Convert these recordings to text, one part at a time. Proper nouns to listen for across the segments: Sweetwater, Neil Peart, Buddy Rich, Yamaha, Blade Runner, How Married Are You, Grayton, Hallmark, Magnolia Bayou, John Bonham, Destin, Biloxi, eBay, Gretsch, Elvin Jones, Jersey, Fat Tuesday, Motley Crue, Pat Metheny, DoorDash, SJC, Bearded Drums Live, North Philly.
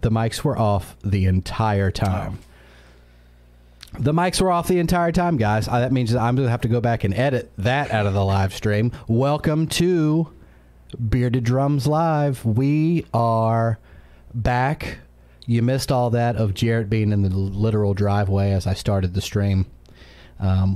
The mics were off the entire time. Oh. The mics were off the entire time, guys. That means I'm going to have to go back and edit that out of the live stream. Welcome to Bearded Drums Live. We are back. You missed all that of Jarrett being in the literal driveway as I started the stream.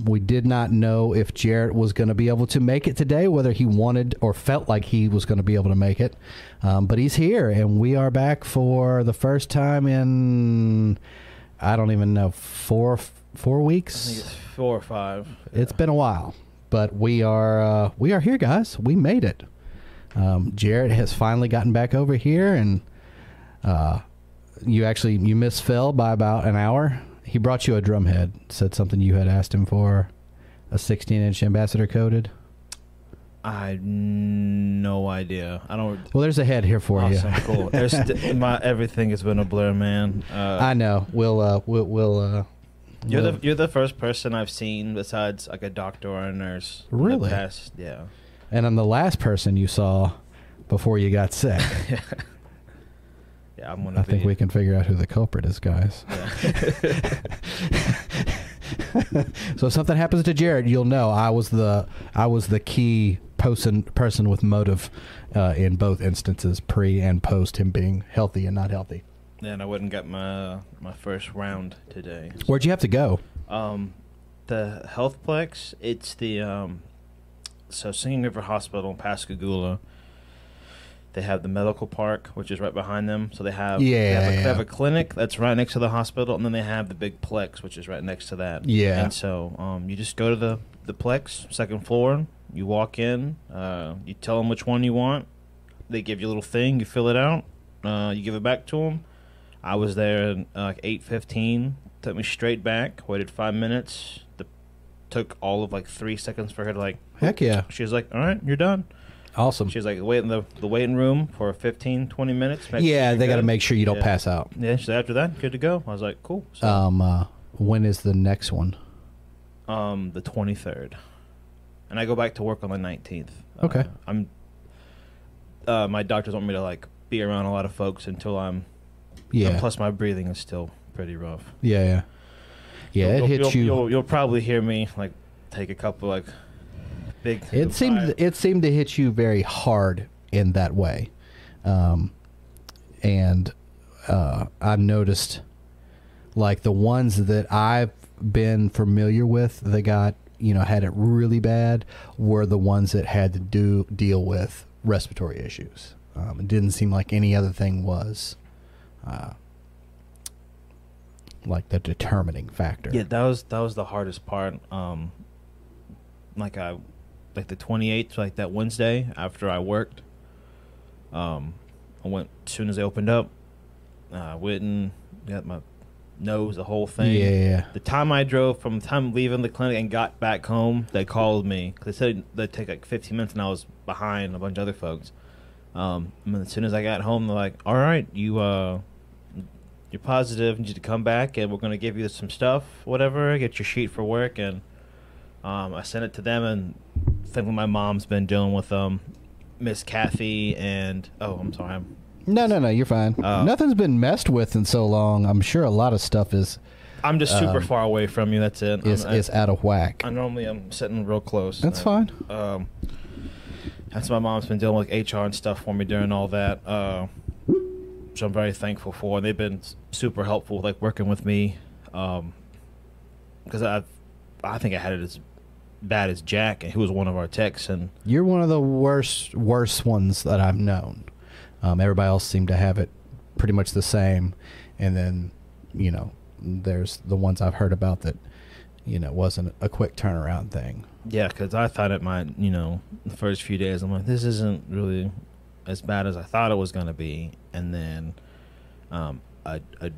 We did not know if Jarrett was going to be able to make it today, whether he wanted or felt like he was going to be able to make it. But he's here, and we are back for the first time in, I don't even know, four weeks? I think it's 4 or 5. It's been a while, but we are here, guys. We made it. Jarrett has finally gotten back over here, and you missed Phil by about an hour. He brought you a drum head, said something you had asked him for, a 16-inch ambassador coated. I no idea. I don't. Well, there's a head here for awesome, you. Cool. There's everything has been a blur, man. I know. You're the first person I've seen besides like a doctor or a nurse. Really? Yeah. And I'm the last person you saw before you got sick. Yeah, I think we can figure out who the culprit is, guys. Yeah. So if something happens to Jared, you'll know I was the key person with motive in both instances, pre and post him being healthy and not healthy. Yeah, and I wouldn't get my first round today. So. Where'd you have to go? The Healthplex. It's the Singing River Hospital in Pascagoula. They have the medical park, which is right behind them. So they have a clinic that's right next to the hospital, and then they have the big Plex, which is right next to that. Yeah. And so you just go to the Plex, second floor. You walk in. You tell them which one you want. They give you a little thing. You fill it out. You give it back to them. I was there at 8:15. Took me straight back. Waited 5 minutes. Took all of like 3 seconds for her to like. Heck yeah. She was like, all right, you're done. Awesome. She's like, wait in the waiting room for 15, 20 minutes. Yeah, they got to make sure you don't pass out. Yeah, so after that, good to go. I was like, cool. So, when is the next one? The 23rd. And I go back to work on the 19th. Okay. My doctors want me to, like, be around a lot of folks until I'm... Yeah. Plus, my breathing is still pretty rough. Yeah, yeah. Yeah, it hits you. You'll probably hear me, like, take a couple, like... It seemed to hit you very hard in that way, and I've noticed like the ones that I've been familiar with that got had it really bad were the ones that had to deal with respiratory issues. It didn't seem like any other thing was like the determining factor. Yeah, that was the hardest part. Like the 28th, like that Wednesday after I worked, I went as soon as they opened up. I went and got my nose, the whole thing. Yeah. The time I drove from the time leaving the clinic and got back home, they called me. They said they'd take like 15 minutes, and I was behind a bunch of other folks. And then as soon as I got home, they're like, "All right, you're positive. I need you to come back, and we're gonna give you some stuff, whatever. Get your sheet for work." And I sent it to them, and thinking my mom's been dealing with Miss Kathy and I'm sorry. No, you're fine. Nothing's been messed with in so long. I'm sure a lot of stuff is. I'm just super far away from you. That's it. It's out of whack. I'm normally sitting real close. That's fine. That's my mom's been dealing with HR and stuff for me during all that, which I'm very thankful for. And they've been super helpful, like working with me, because I think I had it as bad as Jack, and who was one of our techs. And you're one of the worst ones that I've known. Everybody else seemed to have it pretty much the same, and then there's the ones I've heard about that wasn't a quick turnaround thing. Yeah, because I thought it might, the first few days I'm like, this isn't really as bad as I thought it was going to be. And then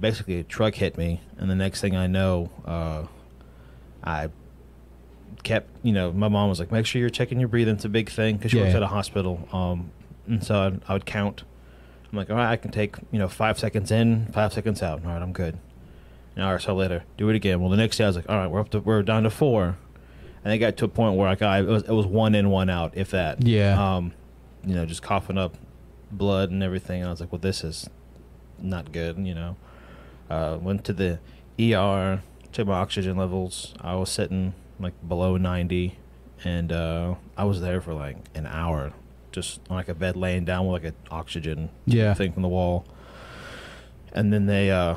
basically a truck hit me, and the next thing I know, I kept, my mom was like, make sure you're checking your breathing. It's a big thing because she works at a hospital. And so I would count. I'm like, all right, I can take, 5 seconds in, 5 seconds out. All right, I'm good. An hour or so later, do it again. Well, the next day I was like, all right, we're down to 4. And it got to a point where it was 1 in, 1 out, if that. Yeah. Just coughing up blood and everything. And I was like, well, this is not good, you know. Went to the ER, checked my oxygen levels. I was sitting like below 90, and I was there for like an hour, just on like a bed laying down with like an oxygen thing from the wall. And then they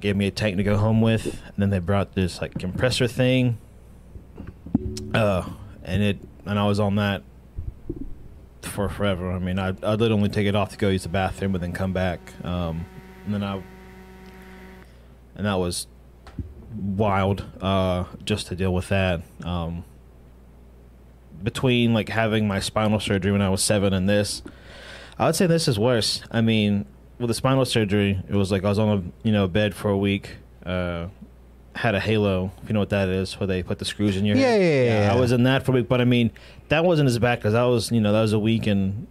gave me a tank to go home with, and then they brought this like compressor thing, and I was on that for forever. I mean, I did only take it off to go use the bathroom, but then come back, and that was wild, just to deal with that. Between like having my spinal surgery when I was 7 and this, I would say this is worse. I mean, with the spinal surgery, it was like I was on a bed for a week, had a halo, if you know what that is, where they put the screws in your head. I was in that for a week, but I mean, that wasn't as bad because I was, that was a week, and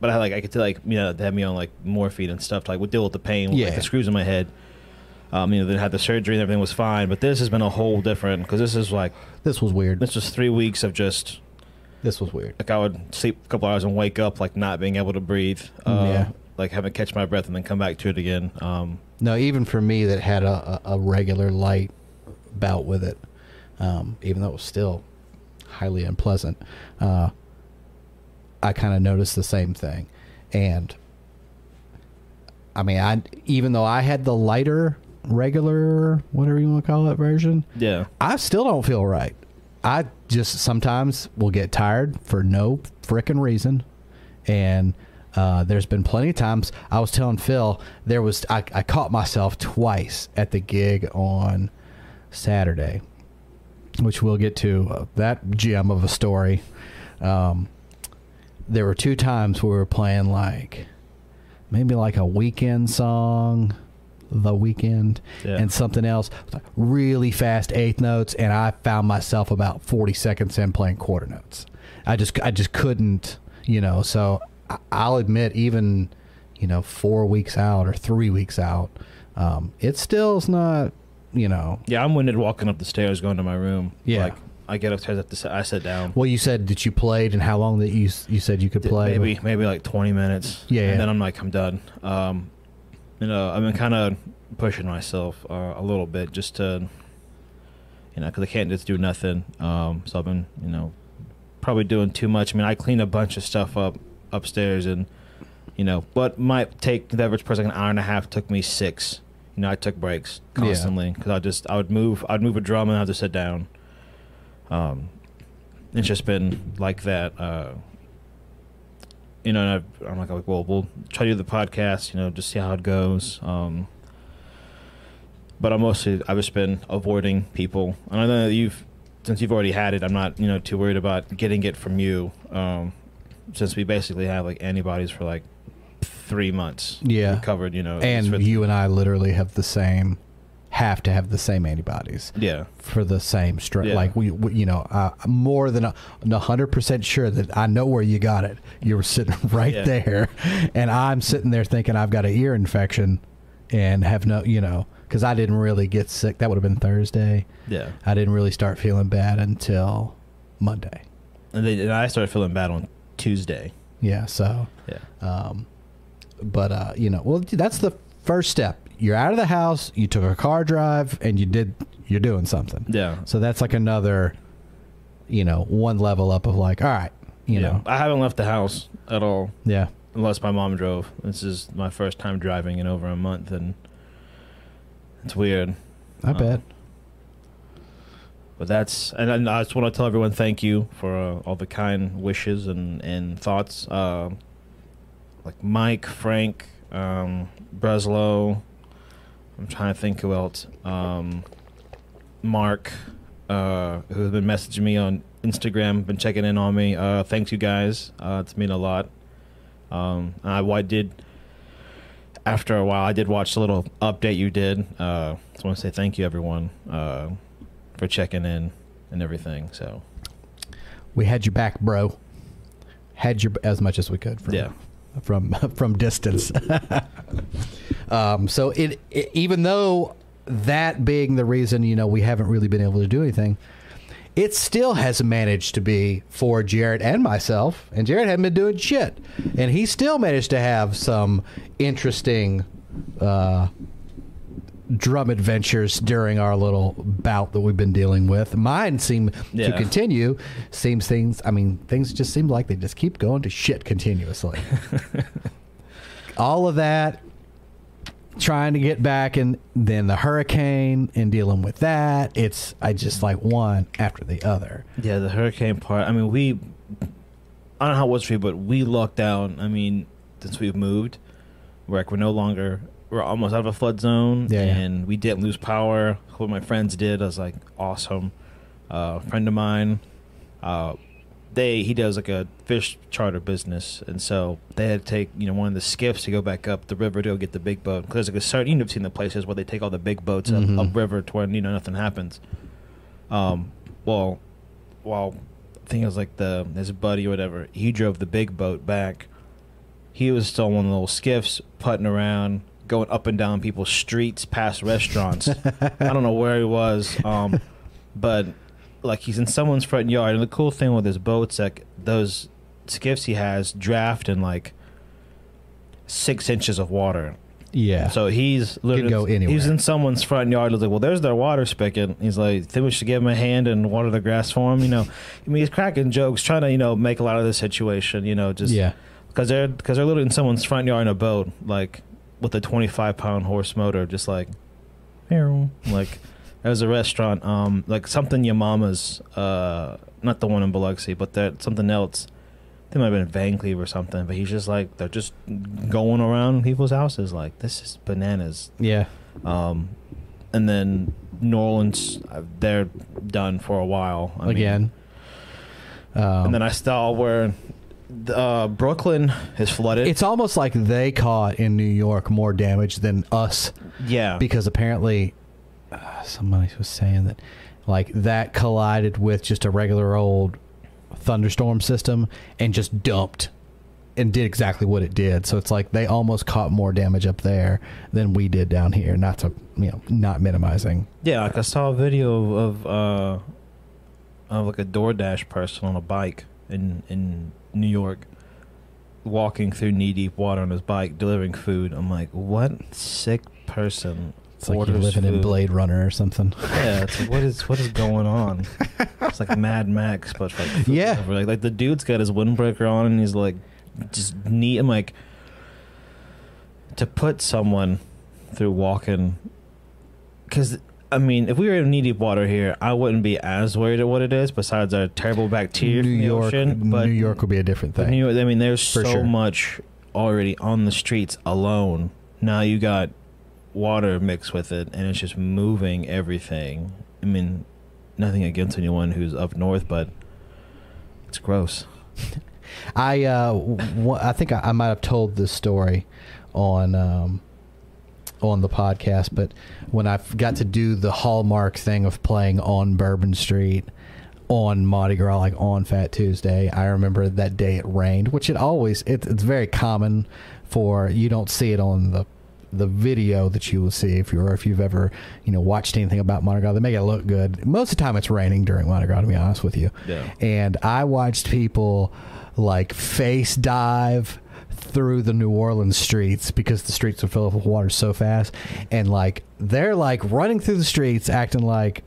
but I I could tell, they had me on like morphine and stuff to like would deal with the pain, with, like, the screws in my head. They had the surgery and everything was fine, but this has been a whole different, because this is like, this was weird. This was 3 weeks of just, this was weird. Like I would sleep a couple hours and wake up like not being able to breathe. Like having to catch my breath and then come back to it again. No, even for me that had a regular light bout with it, even though it was still highly unpleasant, I kind of noticed the same thing. And I mean, even though I had the lighter, regular, whatever you want to call it, version, I still don't feel right. I just sometimes will get tired for no frickin' reason. And there's been plenty of times I was telling Phil, I caught myself twice at the gig on Saturday, which we'll get to, that gem of a story. There were 2 times we were playing like maybe like a weekend song, The Weeknd, and something else, really fast eighth notes, and I found myself about 40 seconds in playing quarter notes. I just couldn't, so I'll admit, even 4 weeks out or 3 weeks out, it still's not, I'm winded walking up the stairs going to my room. Like, I get upstairs, I sit down. Well, you said that you played, and how long that you said you could play? Maybe like 20 minutes. And then I'm like, I'm done. I've been kind of pushing myself a little bit just to, because I can't just do nothing. So I've been, probably doing too much. I mean, I cleaned a bunch of stuff up upstairs, and, but might take the average person an hour and a half. Took me 6. I took breaks constantly because I would move a drum and I have to sit down. It's just been like that. And I'm like, well, we'll try to do the podcast, just see how it goes. But I've just been avoiding people. And I know that since you've already had it, I'm not, too worried about getting it from you. Since we basically have like antibodies for like 3 months, we covered, and you and I literally have to have the same antibodies, for the same stress. Like we I'm more than 100% sure that I know where you got it. You were sitting right there, and I'm sitting there thinking I've got an ear infection, and have no, because I didn't really get sick. That would have been Thursday. I didn't really start feeling bad until Monday, and I started feeling bad on Tuesday. Well, that's the first step. You're out of the house, you took a car drive, and you're doing something. So that's like another, one level up of like, all right, know. I haven't left the house at all. Unless my mom drove. This is my first time driving in over a month, and it's weird. I bet. But that's, and I just want to tell everyone thank you for all the kind wishes and thoughts. Like Mike, Frank, Breslow, I'm trying to think who else. Mark, who's been messaging me on Instagram, been checking in on me. Thanks, you guys. It's mean a lot. I did, after a while, I did watch the little update you did. Just want to say thank you, everyone, for checking in and everything. So we had you back, bro. Had you as much as we could from distance. So it even though that being the reason, we haven't really been able to do anything, it still has managed to be for Jared and myself, and Jared hadn't been doing shit, and he still managed to have some interesting drum adventures during our little bout that we've been dealing with. Mine seem to continue. Things just seem like they just keep going to shit continuously. All of that, trying to get back, and then the hurricane and dealing with that. It's just like one after the other. Yeah, the hurricane part. I mean, I don't know how it was for you, but we locked down. I mean, since we've moved, we're almost out of a flood zone, and we didn't lose power. What my friends did, I was like, awesome. A friend of mine, he does like a fish charter business, and so they had to take one of the skiffs to go back up the river to go get the big boat, because there's like a certain, you've seen the places where they take all the big boats up river to where nothing happens. Well, I think it was like his buddy or whatever. He drove the big boat back. He was still on one of the little skiffs, putting around, going up and down people's streets, past restaurants. I don't know where he was, but like he's in someone's front yard. And the cool thing with his boats, like those skiffs he has, draft in like 6 inches of water. Yeah. So he's literally go anywhere. He's in someone's front yard. He's like, well, there's their water spigot. He's like, think we should give him a hand and water the grass for him. I mean, he's cracking jokes, trying to make a lot of the situation. Because they're literally in someone's front yard in a boat, like with a 25-pound horse motor, just like, meow. Like there was a restaurant, like something your mama's, not the one in Biloxi, but that something else. They might have been in Vancouver or something. But he's just like, they're just going around people's houses, like this is bananas. Yeah. And then New Orleans, they're done for a while. And then I saw where Brooklyn is flooded. It's almost like they caught in New York more damage than us. Yeah. Because apparently somebody was saying that like that collided with just a regular old thunderstorm system and just dumped and did exactly what it did. So it's like they almost caught more damage up there than we did down here. Not to, not minimizing. Yeah. Like I saw a video of like a DoorDash person on a bike in New York, walking through knee-deep water on his bike, delivering food. I'm like, what sick person? It's like you're living in Blade Runner or something. Yeah, it's like, what is going on? It's like Mad Max, but like food. Yeah, like the dude's got his windbreaker on and he's like, just knee. I'm like, to put someone through walking, because I mean, if we were in knee-deep water here, I wouldn't be as worried at what it is, besides our terrible bacteria from the ocean. But New York would be a different thing. New York, I mean, there's so much already on the streets alone. Now you got water mixed with it, and it's just moving everything. I mean, nothing against anyone who's up north, but it's gross. I think I might have told this story on the podcast, but when I got to do the Hallmark thing of playing on Bourbon Street on Mardi Gras, like on Fat Tuesday, I remember that day it rained, which it's very common for, you don't see it on the video that you will see if you've ever watched anything about Mardi Gras. They make it look good. Most of the time it's raining during Mardi Gras, to be honest with you. Yeah. And I watched people like face dive through the New Orleans streets because the streets are filled with water so fast, and like they're like running through the streets acting like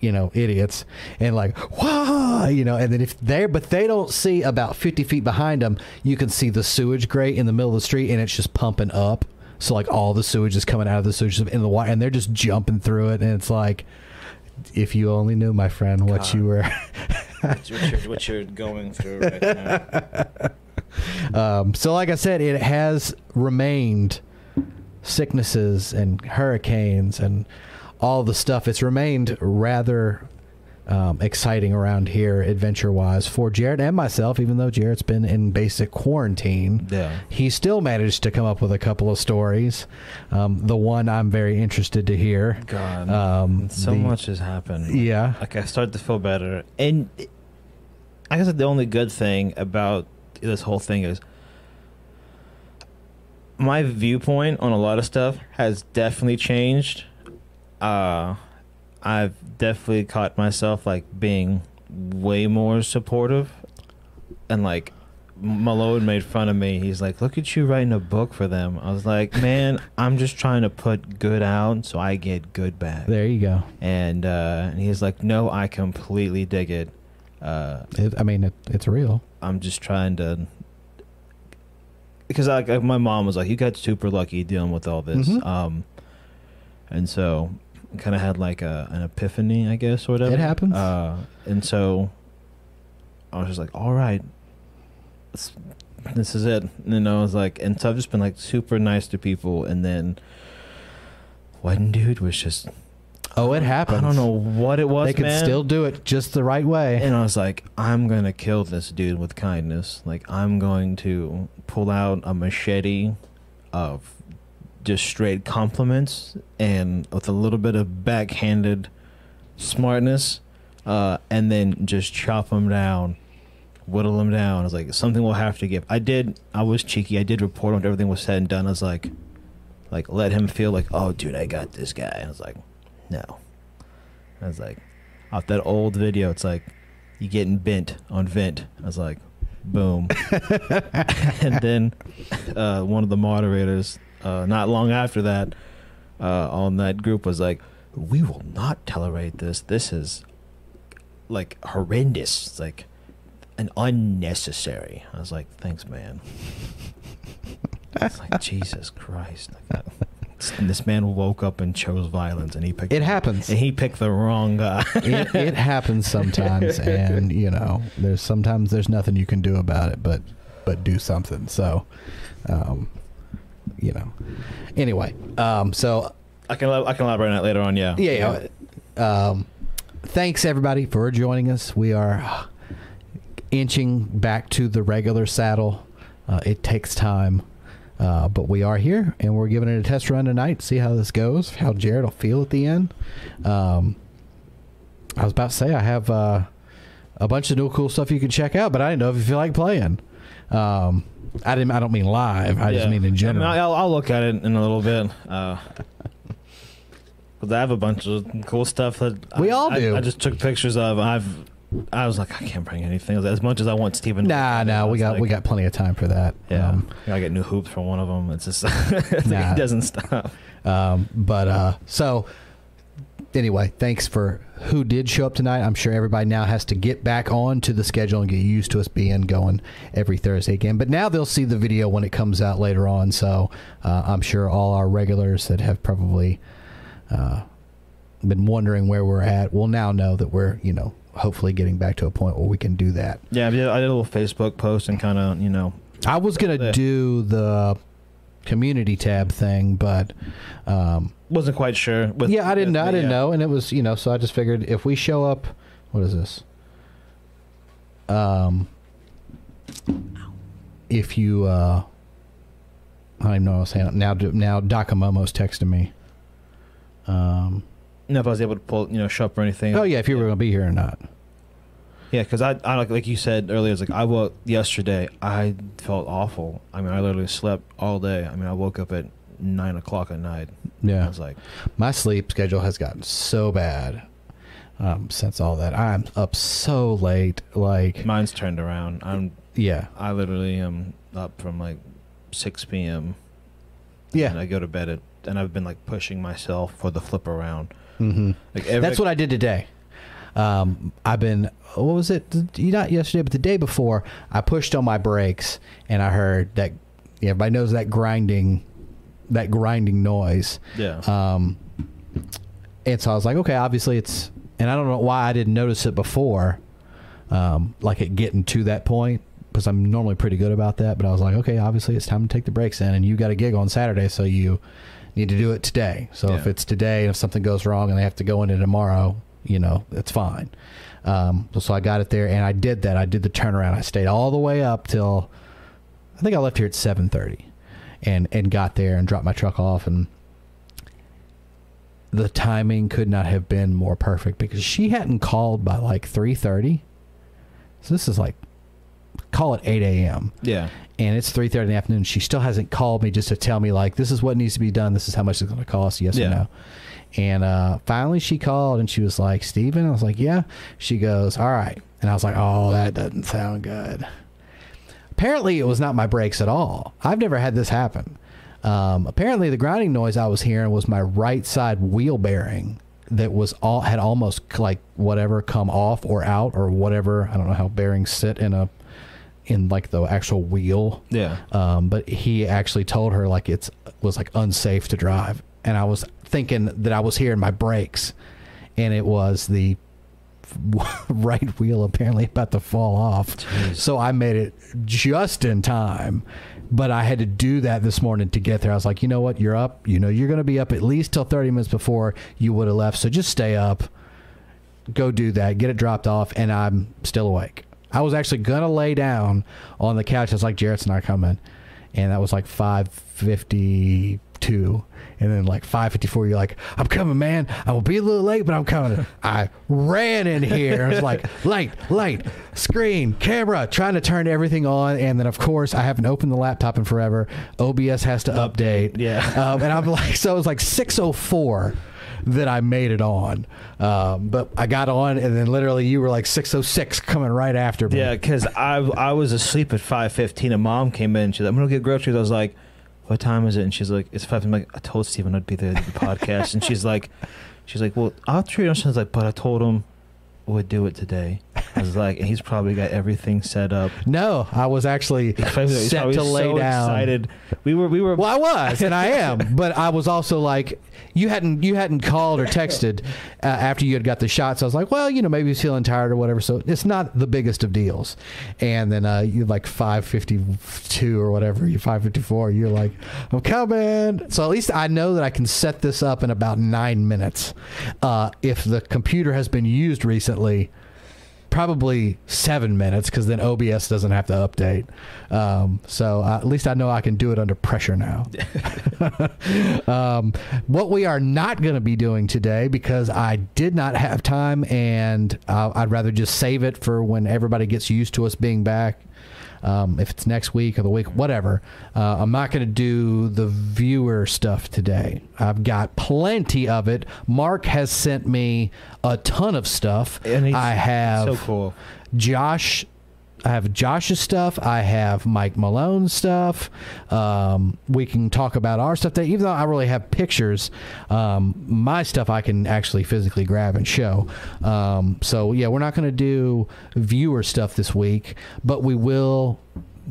idiots, and like whoa, and then but they don't see about 50 feet behind them, you can see the sewage grate in the middle of the street, and it's just pumping up, so like all the sewage is coming out of the sewage in the water, and they're just jumping through it, and it's like, if you only knew, my friend, what God. You were what you're going through right now. So like I said, it has remained sicknesses and hurricanes and all the stuff. It's remained rather exciting around here, adventure-wise, for Jared and myself. Even though Jared's been in basic quarantine, he still managed to come up with a couple of stories. The one I'm very interested to hear. God, so much has happened. Yeah. Like I start to feel better. And I guess the only good thing about this whole thing is my viewpoint on a lot of stuff has definitely changed. I've definitely caught myself like being way more supportive, and like Malone made fun of me. He's like, look at you writing a book for them. I was like, man, I'm just trying to put good out so I get good back. There you go. And he's like, no, I completely dig it. It's real. I'm just trying to, because my mom was like, you got super lucky dealing with all this. Mm-hmm. And so kind of had like an epiphany, I guess, or whatever. It happens. And so I was just like, all right, this is it. And I was like, and so I've just been like super nice to people. And then one dude was just, oh, it happens. I don't know what it was. They could still do it just the right way. And I was like, I'm gonna kill this dude with kindness. Like, I'm going to pull out a machete of just straight compliments and with a little bit of backhanded smartness, and then just chop them down, whittle them down. I was like, something will have to give. I was cheeky. I did report on everything was said and done. I was like, let him feel like, oh, dude, I got this guy. And I was like, no. I was like, off that old video, it's like, you getting bent on vent. I was like, boom. And then one of the moderators, not long after that, on that group was like, we will not tolerate this. This is, like, horrendous. It's like, and unnecessary. I was like, thanks, man. It's like, Jesus Christ. This man woke up and chose violence, and he picked it. Happens. And he picked the wrong guy. It happens sometimes, and you know, there's nothing you can do about it, but do something. So, you know. Anyway, so I can elaborate on that later on. Yeah. Yeah. Thanks everybody for joining us. We are inching back to the regular saddle. It takes time. But we are here, and we're giving it a test run tonight. See how this goes, how Jared will feel at the end. I was about to say I have a bunch of new cool stuff you can check out, but I didn't know if you feel like playing. I don't mean live. I just mean in general. I mean, I'll look at it in a little bit. Because I have a bunch of cool stuff that we all do. I just took pictures of. I was like, I can't bring anything as much as I want Steven. We got plenty of time for that. Yeah, I get new hoops for one of them. It's just it's like it doesn't stop. So anyway, thanks for who did show up tonight. I'm sure everybody now has to get back on to the schedule and get used to us being going every Thursday again. But now they'll see the video when it comes out later on. So I'm sure all our regulars that have probably been wondering where we're at will now know that we're hopefully getting back to a point where we can do that. Yeah, I did a little Facebook post and kind of, I was going to do the community tab thing, but wasn't quite sure. I didn't know. And it was, so I just figured if we show up, what is this? If you, I don't even know what I was saying. Now Dakamomo's texting me. No, if I was able to pull, show up or anything. Oh yeah, if you were going to be here or not. Yeah, because I like you said earlier, it's like I woke yesterday. I felt awful. I mean, I literally slept all day. I mean, I woke up at 9 o'clock at night. Yeah, I was like, my sleep schedule has gotten so bad since all that. I'm up so late. Like mine's turned around. I literally am up from like 6 p.m. Yeah, and I go to bed at, and I've been like pushing myself for the flip around. Mm-hmm. Like that's what I did today. I've been, what was it? Not yesterday, but the day before, I pushed on my brakes, and I heard that everybody knows that grinding noise. Yeah. And so I was like, okay, obviously it's, and I don't know why I didn't notice it before, like it getting to that point, because I'm normally pretty good about that. But I was like, okay, obviously it's time to take the brakes in, and you got a gig on Saturday, so you need to do it today. So if it's today, if something goes wrong and they have to go into tomorrow, it's fine. So I got it there, and I did that. I did the turnaround. I stayed all the way up till, I think I left here at 7:30, and got there and dropped my truck off, and the timing could not have been more perfect because she hadn't called by like 3:30. So this is like call at 8 a.m. Yeah. And it's 3:30 in the afternoon. She still hasn't called me just to tell me, like, this is what needs to be done. This is how much it's going to cost. Yes or no. And finally she called and she was like, Steven? I was like, yeah. She goes, all right. And I was like, oh, that doesn't sound good. Apparently it was not my brakes at all. I've never had this happen. Apparently the grinding noise I was hearing was my right side wheel bearing that was all had almost like whatever come off or out or whatever. I don't know how bearings sit in like the actual wheel. Yeah. But he actually told her like it was like unsafe to drive. And I was thinking that I was hearing my brakes, and it was the right wheel apparently about to fall off. Jeez. So I made it just in time, but I had to do that this morning to get there. I was like, you know what, you're up, you know you're going to be up at least till 30 minutes before you would have left, so just stay up, go do that, get it dropped off. And I'm still awake. I was actually going to lay down on the couch. I was like, Jarrett's not coming. And that was like 5:52, and then like 5:54 you're like, I'm coming, man. I will be a little late, but I'm coming. I ran in here. I was like, light, screen, camera, trying to turn everything on. And then of course I haven't opened the laptop in forever. OBS has to update. Yeah. And I'm like, so it was like 6:04 that I made it on. But I got on, and then literally you were like 6:06 coming right after me. Yeah, because I was asleep at 5:15 and Mom came in. She's like, I'm gonna get groceries. I was like, what time is it? And she's like, it's 5. I'm like, I told Steven I'd be there to do the podcast. And she's like, well, I'll treat him. She's like, but I told him we'd do it today. I was like, and he's probably got everything set up. No, I was actually set to lay down. Excited. We were. Well, I was, and I am, but I was also like, you hadn't called or texted after you had got the shot. So I was like, well, you know, maybe he's feeling tired or whatever. So it's not the biggest of deals. And then you like 5:52 or whatever, you 5:54. You're like, I'm coming. So at least I know that I can set this up in about 9 minutes. If the computer has been used recently, probably 7 minutes, because then OBS doesn't have to update. So at least I know I can do it under pressure now. What we are not going to be doing today, because I did not have time, and I'd rather just save it for when everybody gets used to us being back. If it's next week or the week, whatever. I'm not going to do the viewer stuff today. I've got plenty of it. Mark has sent me a ton of stuff. And I have so cool. Josh. I have Josh's stuff. I have Mike Malone's stuff. We can talk about our stuff. Even though I really have pictures, my stuff I can actually physically grab and show. So, yeah, we're not going to do viewer stuff this week, but we will,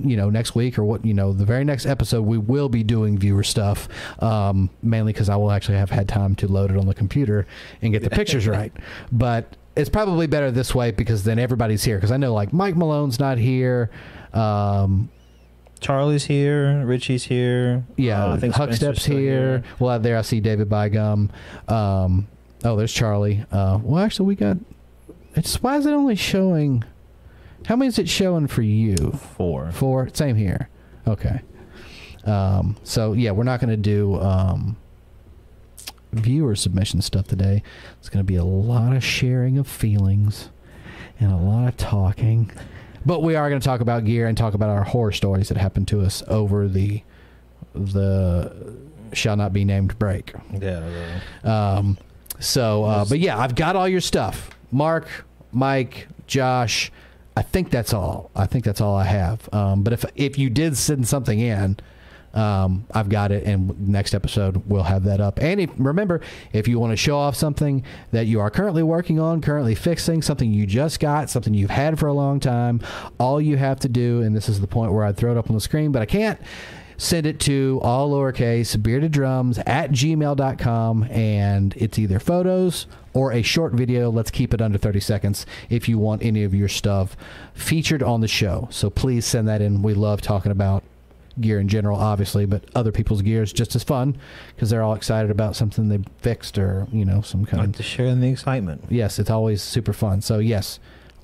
you know, next week or what, you know, the very next episode, we will be doing viewer stuff, mainly because I will actually have had time to load it on the computer and get the pictures right. But it's probably better this way, because then everybody's here. Because I know, like, Mike Malone's not here. Charlie's here. Richie's here. Yeah, I think Huckstep's here. Well, out there I see David Bygum. Oh, there's Charlie. Well, actually, we got... why is it only showing... How many is it showing for you? Four. Same here. Okay. So, yeah, we're not going to do... viewer submission stuff today. It's going to be a lot of sharing of feelings and a lot of talking, but we are going to talk about gear and talk about our horror stories that happened to us over the shall not be named break. Yeah. But yeah, I've got all your stuff. Mark, Mike, Josh. I think that's all I have. But if you did send something in, I've got it, and next episode we'll have that up. And remember, if you want to show off something that you are currently working on, currently fixing, something you just got, something you've had for a long time, all you have to do, and this is the point where I'd throw it up on the screen, but I can't, send it to all lowercase beardeddrums@gmail.com, and it's either photos or a short video. Let's keep it under 30 seconds if you want any of your stuff featured on the show. So please send that in. We love talking about gear in general, obviously, but other people's gear is just as fun, because they're all excited about something they fixed, or, you know, some kind of... Like to share in the excitement. Yes, it's always super fun. So, yes,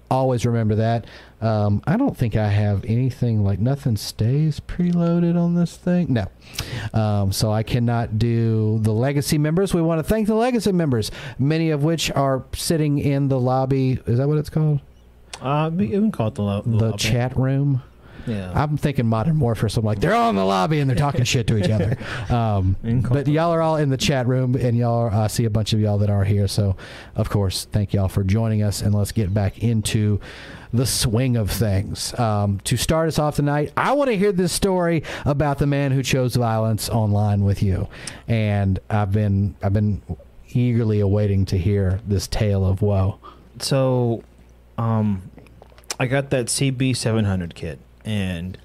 always remember that. I don't think I have anything, like, nothing stays preloaded on this thing. No. So I cannot do the legacy members. We want to thank the legacy members, many of which are sitting in the lobby. Is that what it's called? We can call it the lobby. The chat room. Yeah. I'm thinking Modern Warfare, so I'm like, they're all in the lobby and they're talking shit to each other. But y'all are all in the chat room, and y'all I see a bunch of y'all that are here. So, of course, thank y'all for joining us, and let's get back into the swing of things. To start us off tonight, I want to hear this story about the man who chose violence online with you, and I've been eagerly awaiting to hear this tale of woe. So, I got that CB700 kit, and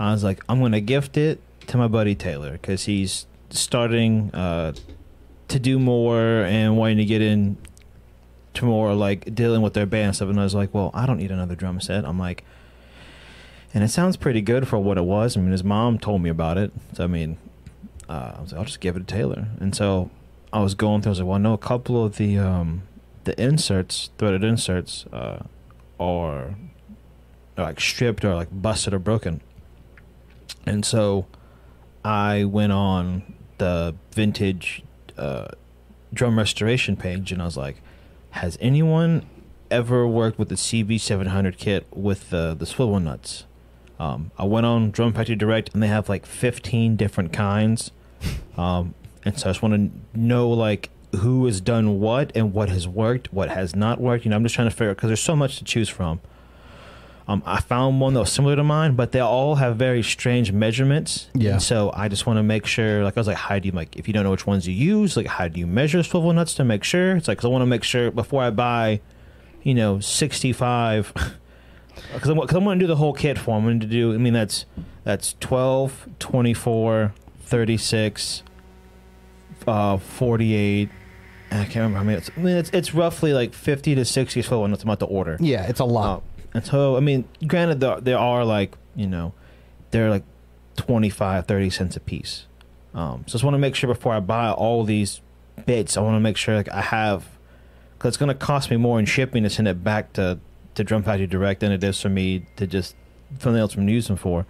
I was like, I'm gonna gift it to my buddy Taylor because he's starting to do more and wanting to get in to more like dealing with their band and stuff. And I was like, well, I don't need another drum set. I'm like, and it sounds pretty good for what it was. I mean, his mom told me about it, so I mean, I was like, I'll just give it to Taylor. And so I was going through. I was like, well, no, a couple of the inserts, threaded inserts, are like stripped or like busted or broken. And so I went on the vintage drum restoration page, and I was like, has anyone ever worked with the CB700 kit with the swivel nuts? I went on Drum Factory Direct, and they have like 15 different kinds. And so I just want to know like who has done what and what has worked, what has not worked. You know, I'm just trying to figure out because there's so much to choose from. I found one that was similar to mine, but they all have very strange measurements. Yeah. And so I just want to make sure, like, I was like, how do you, like, if you don't know which ones you use, like, how do you measure swivel nuts to make sure? It's like, because I want to make sure before I buy, you know, 65, because I'm going to do the whole kit for them. I'm going to do, I mean, that's 12, 24, 36, 48. I can't remember how many. It's roughly like 50 to 60 swivel nuts. I'm about to order. Yeah, it's a lot. And so, I mean, granted, there are like, you know, they're like 25, 30 cents a piece. So I just want to make sure before I buy all these bits, I want to make sure like I have, because it's going to cost me more in shipping to send it back to Drum Factory Direct than it is for me to just, something else I'm using for.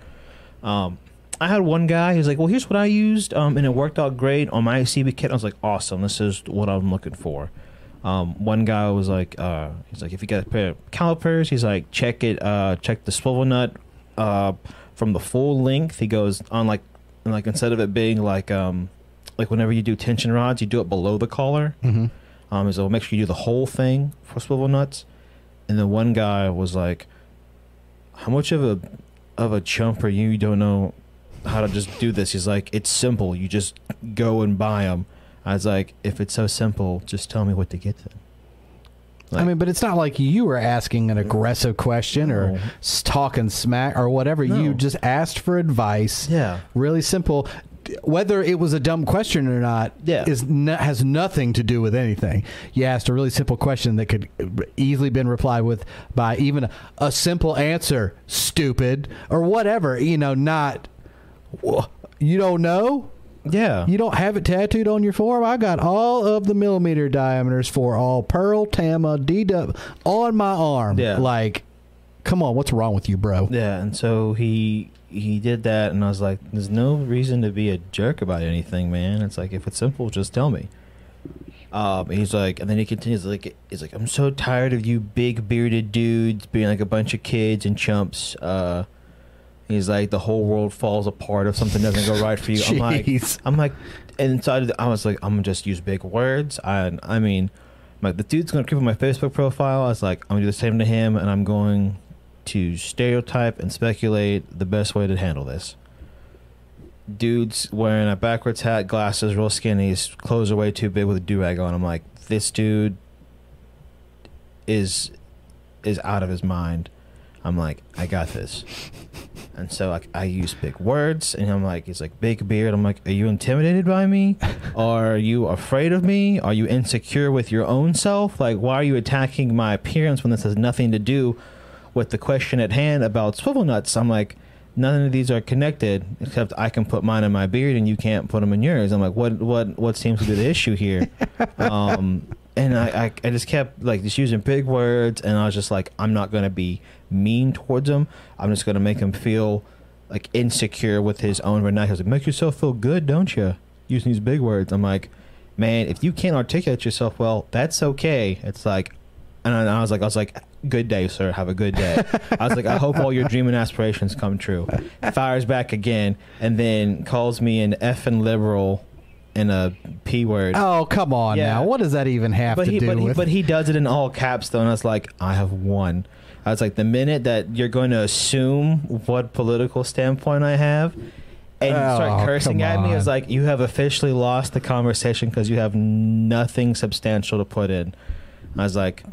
I had one guy who's like, well, here's what I used, and it worked out great on my CB kit. I was like, awesome, this is what I'm looking for. One guy was like, he's like, if you got a pair of calipers, he's like, check the swivel nut from the full length. He goes on like instead of it being like whenever you do tension rods, you do it below the collar. Mm-hmm. He's like, well, make sure you do the whole thing for swivel nuts. And then one guy was like, how much of a chump are you? You don't know how to just do this. He's like, it's simple. You just go and buy them. I was like, if it's so simple, just tell me what to get then. Like, I mean, but it's not like you were asking an aggressive question or talking smack or whatever. No. You just asked for advice. Yeah. Really simple. Whether it was a dumb question or not has nothing to do with anything. You asked a really simple question that could easily been replied with by even a simple answer, stupid, or whatever. You know, not, you don't know? Yeah. You don't have it tattooed on your forearm? I got all of the millimeter diameters for all Pearl, Tama, DW on my arm. Yeah. Like, come on, what's wrong with you, bro? Yeah, and so he did that, and I was like, there's no reason to be a jerk about anything, man. It's like, if it's simple, just tell me. He's like, and then he continues, like, he's like, I'm so tired of you big bearded dudes being like a bunch of kids and chumps. He's like, the whole world falls apart if something doesn't go right for you. I'm like, and so I was like, I'm gonna just use big words. I mean, I'm like, the dude's gonna creep on my Facebook profile. I was like, I'm gonna do the same to him, and I'm going to stereotype and speculate the best way to handle this. Dude's wearing a backwards hat, glasses, real skinny, his clothes are way too big with a do-rag on. I'm like, this dude is out of his mind. I'm like, I got this. And so like I use big words, and I'm like, it's like big beard. I'm like, are you intimidated by me? Are you afraid of me? Are you insecure with your own self? Like, why are you attacking my appearance when this has nothing to do with the question at hand about swivel nuts? I'm like, none of these are connected, except I can put mine in my beard and you can't put them in yours. I'm like, what seems to be the issue here? And I just kept like just using big words, and I was just like, I'm not gonna be mean towards him. I'm just gonna make him feel like insecure with his own vernacular. Like, make yourself feel good, don't you? Using these big words. I'm like, man, if you can't articulate yourself well, that's okay. It's like, and I was like, good day, sir. Have a good day. I was like, I hope all your dream and aspirations come true. Fires back again, and then calls me an effing liberal and a P word. Oh, come on now. What does that even have to do with? But he does it in all caps, though, and I was like, I have won. I was like, the minute that you're going to assume what political standpoint I have and start cursing at me, it's like, you have officially lost the conversation because you have nothing substantial to put in. I was like,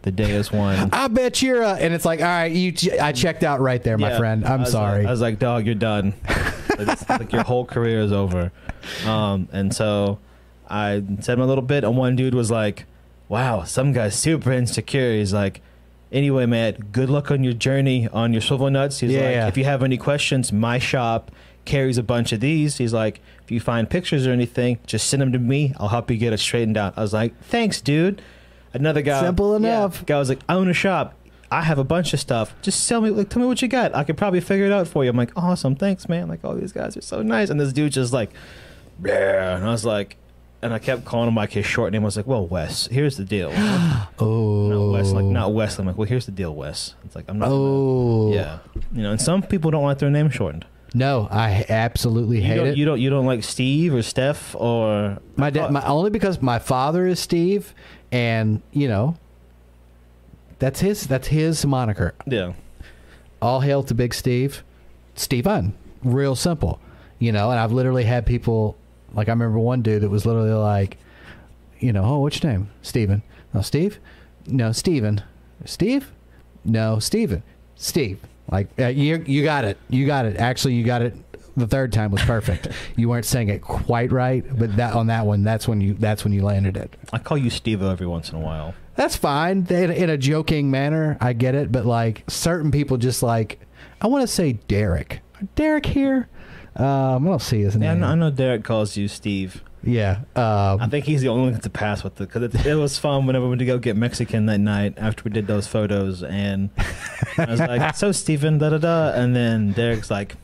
the day is won. I bet you're and it's like, all right, I checked out right there, my friend. I'm sorry. I was like, dog, you're done. It's like your whole career is over. And so I said my little bit, and one dude was like, wow, some guy's super insecure. He's like, anyway, Matt, good luck on your journey on your swivel nuts. He's like, if you have any questions, my shop carries a bunch of these. He's like, if you find pictures or anything, just send them to me. I'll help you get it straightened out. I was like, thanks, dude. Another guy. Simple enough. Guy was like, I own a shop. I have a bunch of stuff. Just sell me. Like, tell me what you got. I could probably figure it out for you. I'm like, awesome. Thanks, man. Like, all these guys are so nice. And this dude just like, bleh. And I was like, and I kept calling him like his short name. I was like, well, Wes, here's the deal. No, Wes, like, not Wes. I'm like, well, here's the deal, Wes. It's like, I'm not. You know, and some people don't like their name shortened. No, I absolutely hate it. You don't like Steve or Steph or my dad. Only because my father is Steve, and you know, that's his moniker. Yeah. All hail to Big Steve, Steven. Real simple, you know. And I've literally had people like, I remember one dude that was literally like, you know, oh, what's your name, Steven? No, Steve. No, Steven. Steve. No, Steven. Steve. Like, you got it. You got it. Actually, you got it. The third time was perfect. You weren't saying it quite right, but that on that one, that's when you landed it. I call you Steve-o every once in a while. That's fine. In a joking manner, I get it. But like certain people, just like I want to say Derek. Derek here. I don't see his name. I know Derek calls you Steve. Yeah, I think he's the only one that's a pass with it, because it was fun whenever we went to go get Mexican that night after we did those photos, and I was like, so Steven, da da da, and then Derek's like,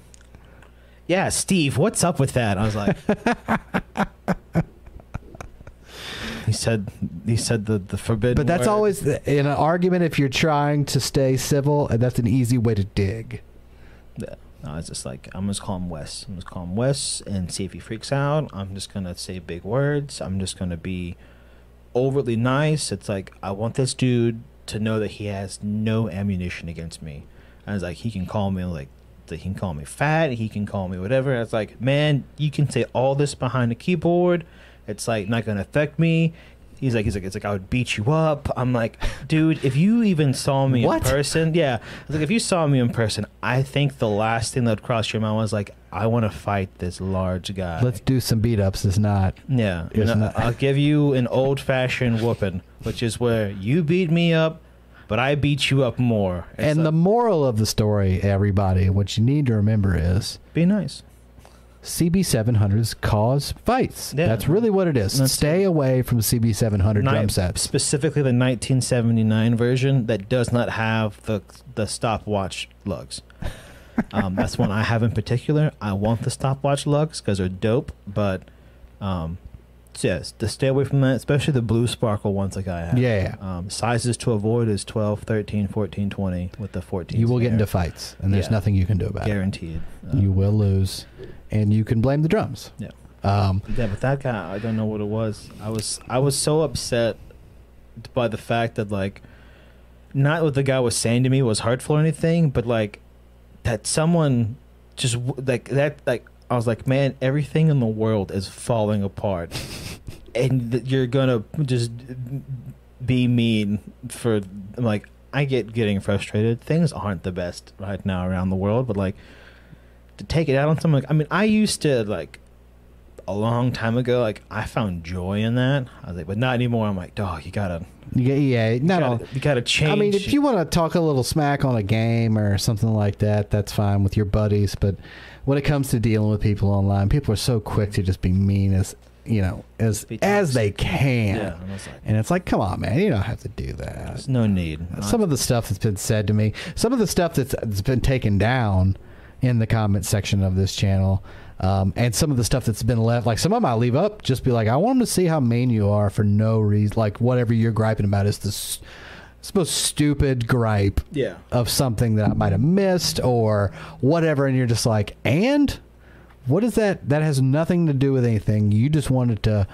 yeah, Steve, what's up with that? I was like, he said the forbidden. But that's word. Always in an argument, if you're trying to stay civil, that's an easy way to dig. Yeah. I was just like, I'm just call him Wes. I'm just call him Wes and see if he freaks out. I'm just going to say big words. I'm just going to be overly nice. It's like, I want this dude to know that he has no ammunition against me. I was like, he can call me like, he can call me fat. He can call me whatever. I was like, man, you can say all this behind the keyboard. It's like not going to affect me. He's like, it's like I would beat you up. I'm like, dude, if you even saw me in person, yeah. I was like, if you saw me in person, I think the last thing that would cross your mind was like, I want to fight this large guy. Let's do some beat ups. It's not. Yeah, I'll give you an old fashioned whooping, which is where you beat me up, but I beat you up more. It's and like, the moral of the story, everybody, what you need to remember is be nice. CB700s cause fights. Yeah. That's really what it is. Stay away from CB700 drum sets. Specifically the 1979 version that does not have the stopwatch lugs. That's one I have in particular. I want the stopwatch lugs because they're dope, but yes, to stay away from that, especially the blue sparkle ones like I have. Yeah. Sizes to avoid is 12, 13, 14, 20 with the 14. You will get into fights, and there's nothing you can do about it. Guaranteed. You will lose, and you can blame the drums. Yeah. But that guy, I don't know what it was. I was so upset by the fact that, like, not what the guy was saying to me was hurtful or anything, but, like, that someone just, like, that, like, I was like, man, everything in the world is falling apart, and you're gonna just be mean for like. I get getting frustrated. Things aren't the best right now around the world, but like to take it out on someone. Like, I mean, I used to like a long time ago. Like I found joy in that. I was like, but not anymore. I'm like, dog, you gotta. Yeah, not all. You gotta change. I mean, if you want to talk a little smack on a game or something like that, that's fine with your buddies, but. When it comes to dealing with people online, people are so quick to just be mean as, you know, as they can. Yeah, and it's like, come on, man, you don't have to do that. There's no need. Some of the stuff that's been said to me, some of the stuff that's been taken down in the comment section of this channel, and some of the stuff that's been left, like some of them I leave up, just be like, I want them to see how mean you are for no reason. Like whatever you're griping about is this most stupid gripe of something that I might have missed or whatever, and you're just like, and what is that? That has nothing to do with anything. You just wanted to,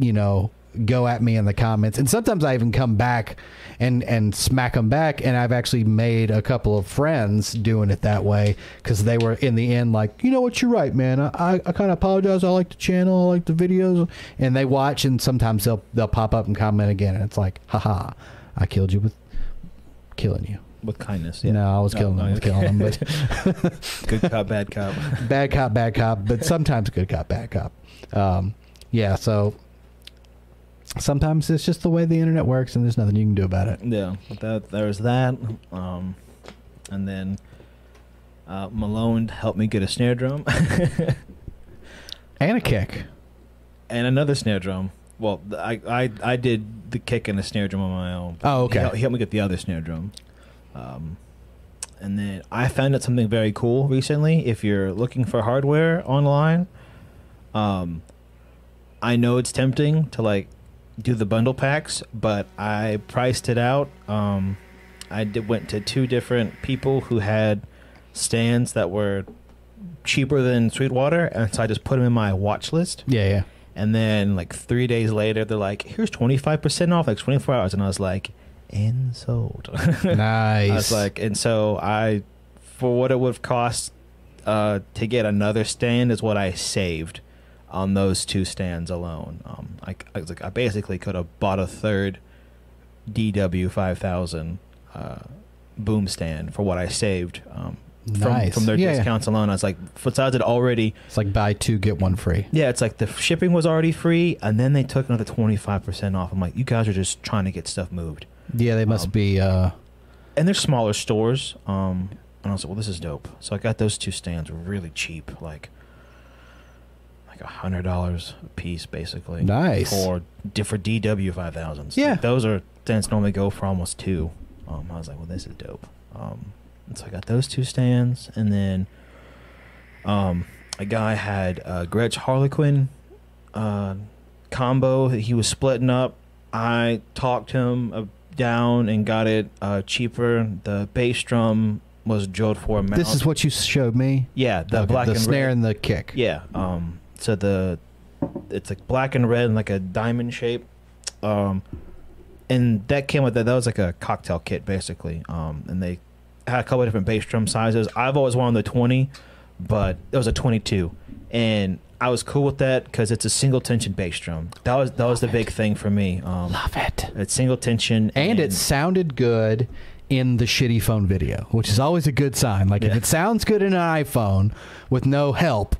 you know, go at me in the comments. And sometimes I even come back and smack them back, and I've actually made a couple of friends doing it that way, because they were in the end like, you know what, you're right, man, I kind of apologize, I like the channel, I like the videos, and they watch, and sometimes they'll pop up and comment again, and it's like, haha, I killed you with killing you with kindness. Yeah. No, I was killing them with killing them, but good cop, bad cop. Bad cop, bad cop, but sometimes good cop, bad cop. Yeah, so sometimes it's just the way the internet works, and there's nothing you can do about it. Yeah, there's that. And then Malone helped me get a snare drum. And a kick. And another snare drum. Well, I did the kick and the snare drum on my own. Oh, okay. He helped me get the other snare drum. And then I found out something very cool recently. If you're looking for hardware online, I know it's tempting to, like, do the bundle packs, but I priced it out. I went to two different people who had stands that were cheaper than Sweetwater, and so I just put them in my watch list. Yeah, yeah. And then, like, 3 days later, they're like, here's 25% off, like, 24 hours. And I was like, and sold. Nice. I was like, and so I, for what it would have cost to get another stand is what I saved on those two stands alone. I was like, I basically could have bought a third DW 5000 boom stand for what I saved from their discounts alone. I was like, besides it already, it's like buy two get one free. Yeah, it's like the shipping was already free, and then they took another 25% off. I'm like, you guys are just trying to get stuff moved. Yeah, they must be. And they're smaller stores. And I was like, well, this is dope. So I got those two stands really cheap, like $100 a piece, basically. Nice. For DW 5000s. Yeah. Like, those are stands normally go for almost $2. I was like, well, this is dope. And so I got those two stands, and then a guy had a Gretsch Harlequin combo that he was splitting up. I talked him down and got it cheaper. The bass drum was drilled for a mount. This is what you showed me? Yeah, the black and snare red. And the kick. Yeah. So it's like black and red and like a diamond shape. And that came with that. That was like a cocktail kit, basically. And they had a couple of different bass drum sizes. I've always wanted the 20, but it was a 22, and I was cool with that because it's a single tension bass drum. That was the big thing for me. Love it. It's single tension, and it sounded good in the shitty phone video, which is always a good sign. Like, if it sounds good in an iPhone with no help,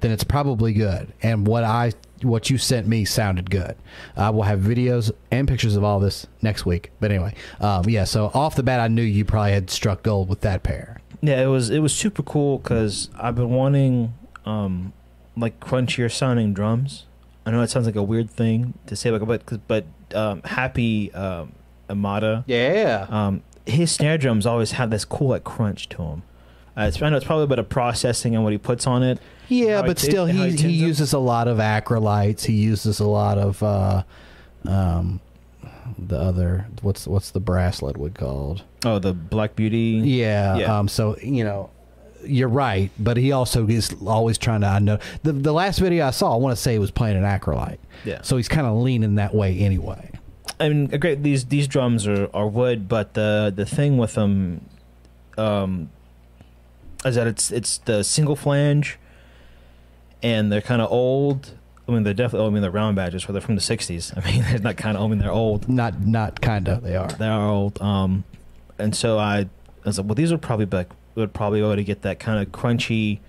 then it's probably good. And what you sent me sounded good. I will have videos and pictures of all this next week. But anyway, yeah. So off the bat, I knew you probably had struck gold with that pair. Yeah, it was super cool because I've been wanting like crunchier sounding drums. I know it sounds like a weird thing to say, like, but Happy Amada. Yeah. His snare drums always have this cool, like, crunch to them. I know it's probably about a processing and what he puts on it. Yeah, but still, he uses a lot of acrylites. He uses a lot of the other, what's the brass Ludwig called? Oh, the Black Beauty. Yeah. So, you know, you're right, but he also is always trying to. I know the last video I saw, I want to say he was playing an acrylite. Yeah. So he's kind of leaning that way anyway. I mean, great. These drums are wood, but the thing with them, is that it's the single flange. And they're kind of old. I mean, they're definitely old. I mean, they're round badges, but they're from the 60s. I mean, they're not kind of old. I mean, they're old. Not kind of. They are. They are old. And so I was like, well, these would probably be able to get that kind of crunchy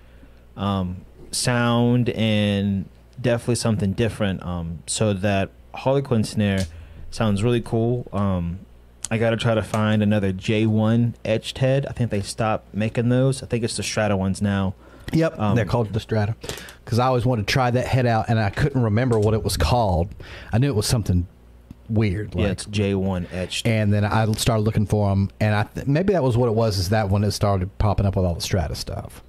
sound and definitely something different. So that Harlequin snare sounds really cool. I got to try to find another J1 etched head. I think they stopped making those. I think it's the Strata ones now. Yep, they're called the Strata, because I always wanted to try that head out, and I couldn't remember what it was called. I knew it was something weird. Like, yeah, it's J1 etched. And then I started looking for them, and maybe that was what it was, is that one that started popping up with all the Strata stuff.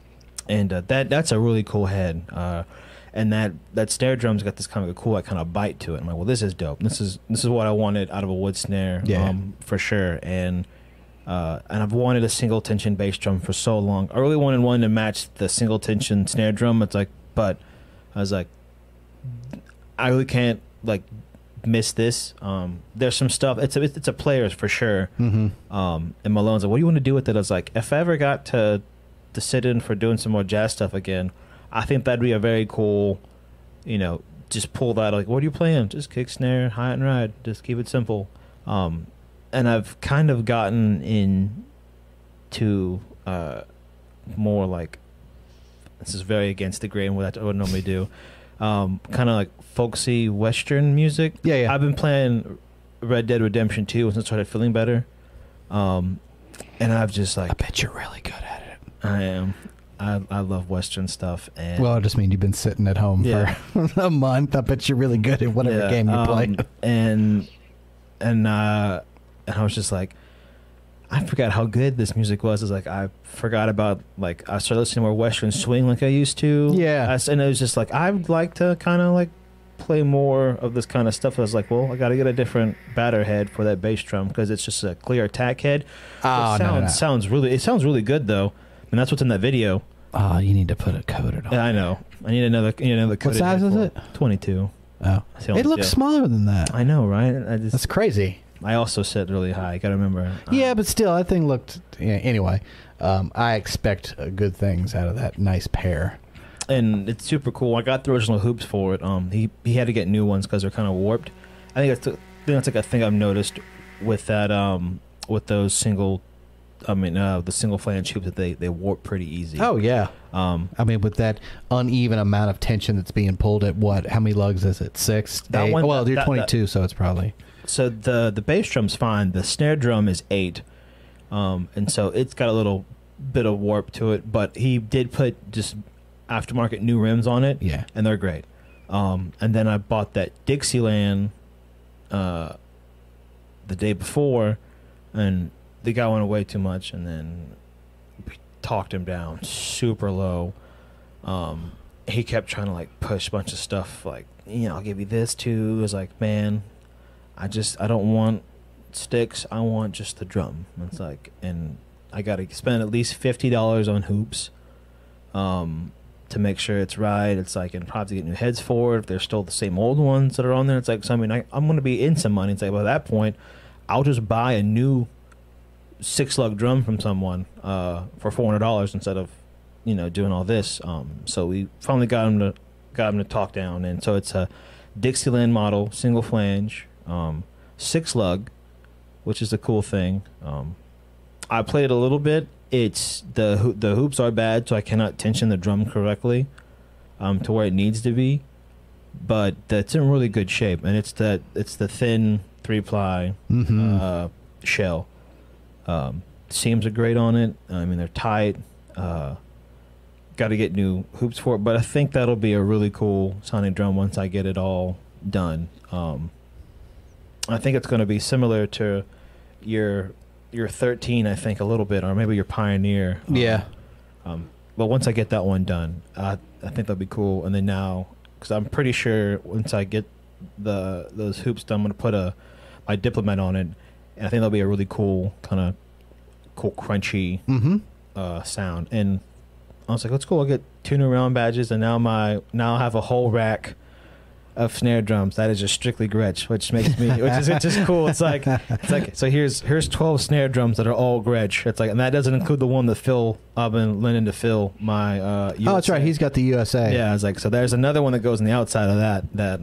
And that's a really cool head. And that snare drum's got this kind of a cool kind of bite to it. I'm like, well, this is dope. This is what I wanted out of a wood snare, yeah. For sure. And I've wanted a single tension bass drum for so long. I really wanted one to match the single tension snare drum. It's like, but I was like, I really can't like miss this. There's some stuff. It's a player's for sure. Mm-hmm. And Malone's like, what do you want to do with it? I was like, if I ever got to sit in for doing some more jazz stuff again, I think that'd be a very cool, you know, just pull that, like, what are you playing? Just kick, snare, high and ride. Just keep it simple. And I've kind of gotten into more like, this is very against the grain, what I would normally do, kind of like folksy Western music. Yeah, yeah. I've been playing Red Dead Redemption 2 since I started feeling better. And I've just like... I bet you're really good at it. I am. I love Western stuff. And well, I just mean you've been sitting at home yeah. for a month. I bet you're really good at whatever yeah, game you play. And I was just like, I forgot how good this music was. It's like I forgot about, like, I started listening to more Western swing like I used to. Yeah. And it was just like, I'd like to kind of like play more of this kind of stuff. I was like, well, I got to get a different batter head for that bass drum because it's just a clear attack head. Oh, it sounds really good though, and that's what's in that video. Oh, you need to put a coated on. Yeah, I know. I need another coated. What size is it? 22. Oh, it looks smaller than that. I know, right? That's crazy. I also set really high. I gotta remember. Yeah, but still, that thing looked. Yeah, anyway, I expect good things out of that nice pair. And it's super cool. I got the original hoops for it. He had to get new ones because they're kind of warped. I think that's like a thing I've noticed with that. With those single, the single flange hoops that they warp pretty easy. Oh yeah. I mean, with that uneven amount of tension that's being pulled at what? How many lugs is it? 6. That 8? One. Well, you're 22, so it's probably. So the bass drum's fine. The snare drum is 8, and so it's got a little bit of warp to it. But he did put just aftermarket new rims on it, yeah, and they're great. And then I bought that Dixieland the day before, and the guy went away too much, and then we talked him down super low. He kept trying to like push a bunch of stuff, like, you know, I'll give you this too. It was like, man. I don't want sticks. I want just the drum. It's like, and I got to spend at least $50 on hoops to make sure it's right. It's like, and probably get new heads for it. If they're still the same old ones that are on there, it's like, so I mean, I'm going to be in some money. It's like, by that point, I'll just buy a new 6-lug drum from someone for $400 instead of, you know, doing all this. So we finally got him to talk down. And so it's a Dixieland model, single flange. 6-lug, which is a cool thing. I played a little bit. It's the hoops are bad, so I cannot tension the drum correctly to where it needs to be. But that's in really good shape, and it's the thin 3-ply mm-hmm. Shell. Seams are great on it. I mean, they're tight. Got to get new hoops for it, but I think that'll be a really cool sounding drum once I get it all done. I think it's going to be similar to your 13, I think, a little bit, or maybe your Pioneer. Yeah. But once I get that one done, I think that'll be cool. And then now, because I'm pretty sure once I get those hoops done, I'm going to put my Diplomat on it, and I think that'll be a really cool kind of crunchy mm-hmm. Sound. And I was like, that's cool. I'll get 2 new round badges, and now I have a whole rack of snare drums that is just strictly Gretsch, which is just cool. It's like so here's 12 snare drums that are all Gretsch. It's like, and that doesn't include the one that Phil I've been lending to Phil my USA. Oh, that's right, he's got the USA. Yeah, I was like, so there's another one that goes on the outside of that.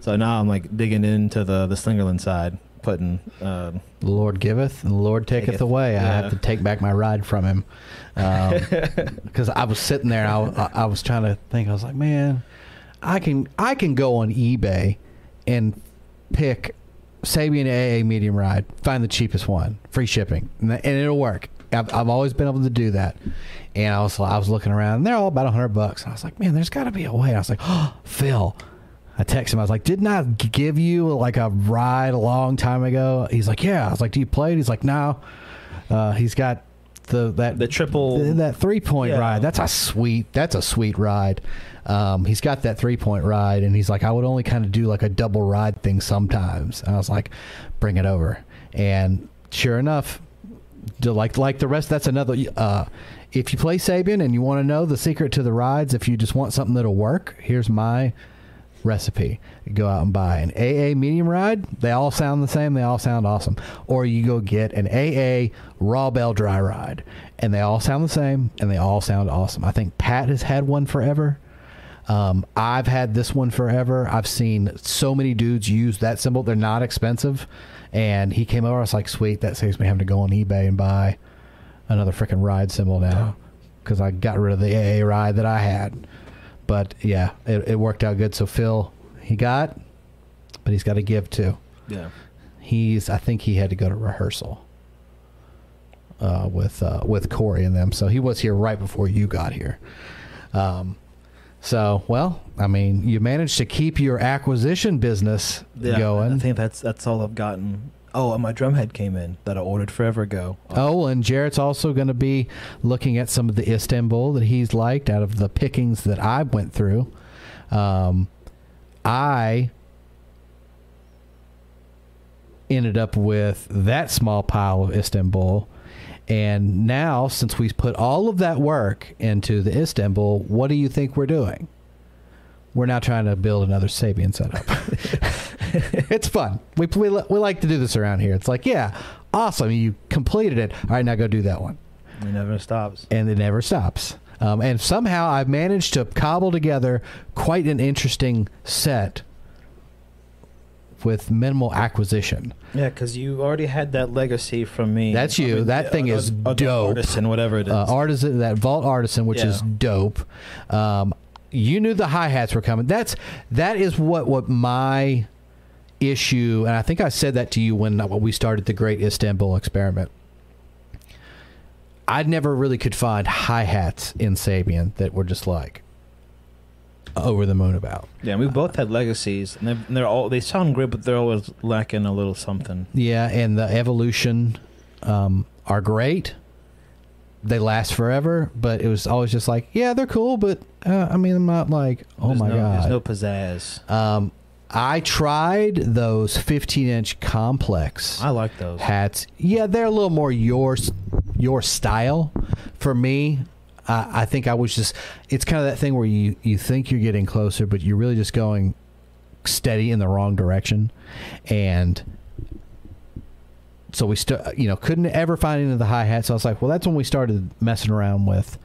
So now I'm like digging into the Slingerland side, putting the Lord giveth and the Lord taketh away. Yeah. I have to take back my ride from him because I was sitting there. I was trying to think. I was like, man. I can go on eBay and pick Sabian AA medium ride, find the cheapest one, free shipping, and it'll work. I've always been able to do that. And I was looking around, and they're all about $100. And I was like, man, there's got to be a way. And I was like, oh, Phil. I texted him. I was like, didn't I give you like a ride a long time ago? He's like, yeah. I was like, do you play it? He's like, no. He's got that 3-point ride. That's a sweet ride. He's got that 3-point ride, and he's like, I would only kind of do like a double ride thing sometimes. And I was like, bring it over. And sure enough, like the rest, that's another. If you play Sabian and you want to know the secret to the rides, if you just want something that'll work, here's my recipe. You go out and buy an AA medium ride. They all sound the same. They all sound awesome. Or you go get an AA raw bell dry ride, and they all sound the same, and they all sound awesome. I think Pat has had one forever. I've had this one forever. I've seen so many dudes use that symbol. They're not expensive. And he came over. I was like, sweet, that saves me having to go on eBay and buy another freaking ride symbol now, because I got rid of the AA ride that I had. But yeah, it worked out good. So Phil, he got, but he's got to give too. Yeah, I think he had to go to rehearsal with Corey and them. So he was here right before you got here. So, well, I mean, you managed to keep your acquisition business going. I think that's all I've gotten. Oh, and my drumhead came in that I ordered forever ago. Oh, and Jarrett's also going to be looking at some of the Istanbul that he's liked out of the pickings that I went through. I ended up with that small pile of Istanbul. And now, since we've put all of that work into the Istanbul, what do you think we're doing? We're now trying to build another Sabian setup. It's fun. We like to do this around here. It's like, yeah, awesome. You completed it. All right, now go do that one. It never stops. And it never stops. And somehow I've managed to cobble together quite an interesting set with minimal acquisition. Yeah, because you already had that legacy from me. That's you. I mean, that thing is dope. Artisan, whatever it is. Artisan, that Vault Artisan, which is dope. You knew the hi-hats were coming. That is what my issue, and I think I said that to you when we started the Great Istanbul Experiment. I never really could find hi-hats in Sabian that were just like over the moon about. Yeah, and we both had legacies, and they sound great, but they're always lacking a little something. Yeah, and the Evolution are great. They last forever, but it was always just like, yeah, they're cool, but I mean, I'm not like, oh my God. There's no pizzazz. I tried those 15-inch complex. I like those hats. Yeah, they're a little more your style. For me, I think I was just, it's kind of that thing where you think you're getting closer, but you're really just going steady in the wrong direction. And so we couldn't ever find any of the hi-hats. So I was like, well, that's when we started messing around with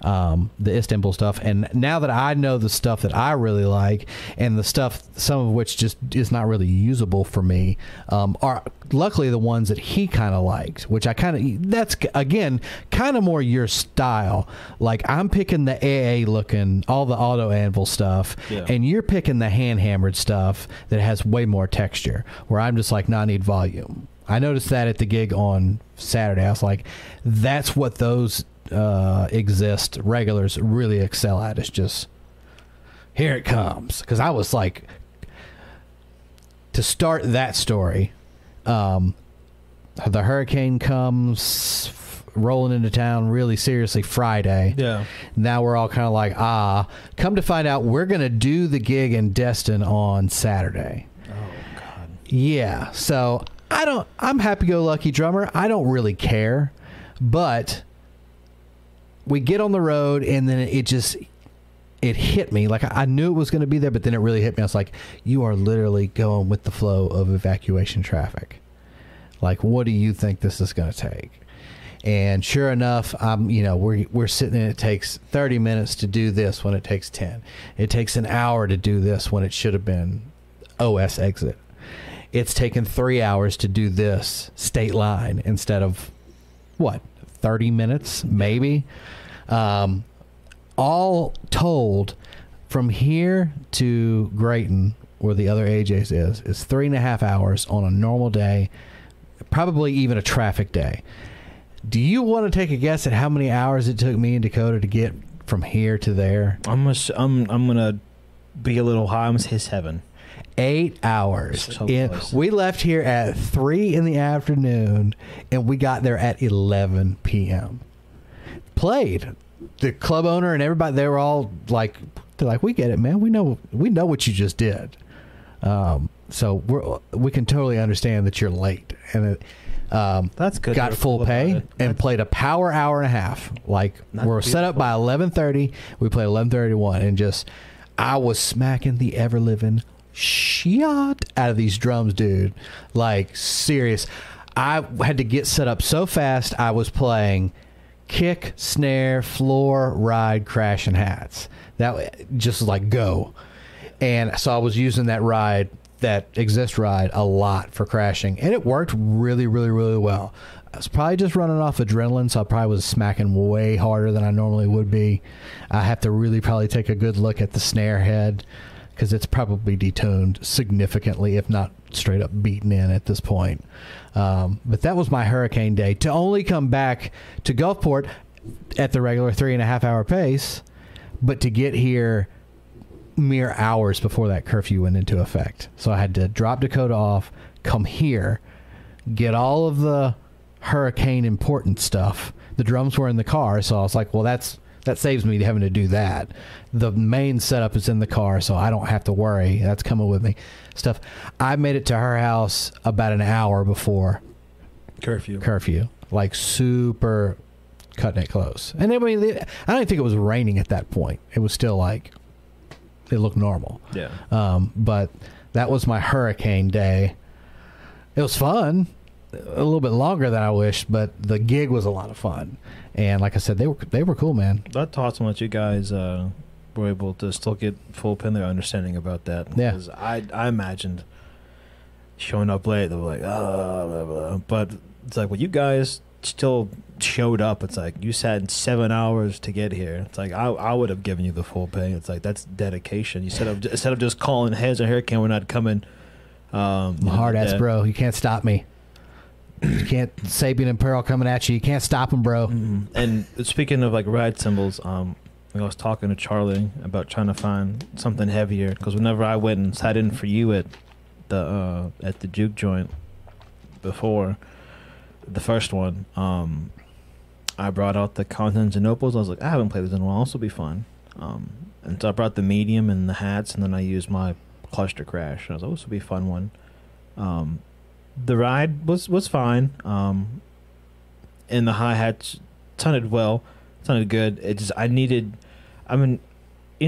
the Istanbul stuff. And now that I know the stuff that I really like, and the stuff, some of which just is not really usable for me, are luckily the ones that he kind of likes, which I that's again kind of more your style. Like, I'm picking the AA looking, all the auto anvil stuff, and you're picking the hand hammered stuff that has way more texture, where I'm just like, no, I need volume. I noticed that at the gig on Saturday. I was like, that's what those exist regulars really excel at. It's just, here it comes. Because I was like, to start that story, the hurricane comes rolling into town really seriously Friday. Yeah. Now we're all kind of like, come to find out, we're going to do the gig in Destin on Saturday. Oh, God. Yeah. So I'm happy-go-lucky drummer. I don't really care, but we get on the road, and then it hit me. Like, I knew it was going to be there, but then it really hit me. I was like, you are literally going with the flow of evacuation traffic. Like, what do you think this is going to take? And sure enough, we're sitting and it takes 30 minutes to do this when it takes 10. It takes an hour to do this when it should have been OS exit. It's taken 3 hours to do this state line instead of, 30 minutes, maybe? All told, from here to Grayton, where the other AJ's is 3.5 hours on a normal day, probably even a traffic day. Do you want to take a guess at how many hours it took me and Dakota to get from here to there? I'm gonna be a little high. I'm gonna say 7. 8 hours. So we left here at 3 in the afternoon, and we got there at 11 p.m. played, the club owner and everybody, they were all like, they're like, we get it, man. We know what you just did. So we can totally understand that you're late. And it, that's good. Got full pay and played a power hour and a half. Like, we're set up by 11:30. We played 11:31, and just, I was smacking the ever living shit out of these drums, dude. Like, serious. I had to get set up so fast. I was playing kick, snare, floor, ride, crash, and hats. That just like go. And so I was using that ride, that exist ride, a lot for crashing, and it worked really, really, really well. I was probably just running off adrenaline, so I probably was smacking way harder than I normally would be. I have to really probably take a good look at the snare head, because it's probably detuned significantly, if not straight up beaten in at this point. But that was my hurricane day, to only come back to Gulfport at the regular 3.5 hour pace, but to get here mere hours before that curfew went into effect. So I had to drop Dakota off, come here, get all of the hurricane important stuff. The drums were in the car, so I was like, well, that saves me having to do that. The main setup is in the car, so I don't have to worry. That's coming with me. Stuff. I made it to her house about an hour before curfew. Like, super cutting it close. And I mean, I don't think it was raining at that point. It was still like, it looked normal. Yeah. But that was my hurricane day. It was fun. A little bit longer than I wished, but the gig was a lot of fun. And like I said, they were cool, man. That's awesome that you guys were able to still get full pin their understanding about that. Yeah. Because I imagined showing up late, they were like, blah, blah, blah. But it's like, well, you guys still showed up. It's like, you sat 7 hours to get here. It's like, I would have given you the full pay. It's like, that's dedication. You instead of just calling heads and hurricane, we're not coming. Hard ass, bro. You can't stop me. You can't. Sabian and Pearl coming at you. You can't stop them, bro. Mm-hmm. And speaking of like ride cymbals, I was talking to Charlie about trying to find something heavier, because whenever I went and sat in for you at the juke joint before. The first one, I brought out the Constantinoples. I was like, I haven't played this in a while. This will be fun. And so I brought the medium and the hats, and then I used my cluster crash. And I was like, this will be a fun one. The ride was fine. And the hi-hats sounded well. Sounded good. It just, you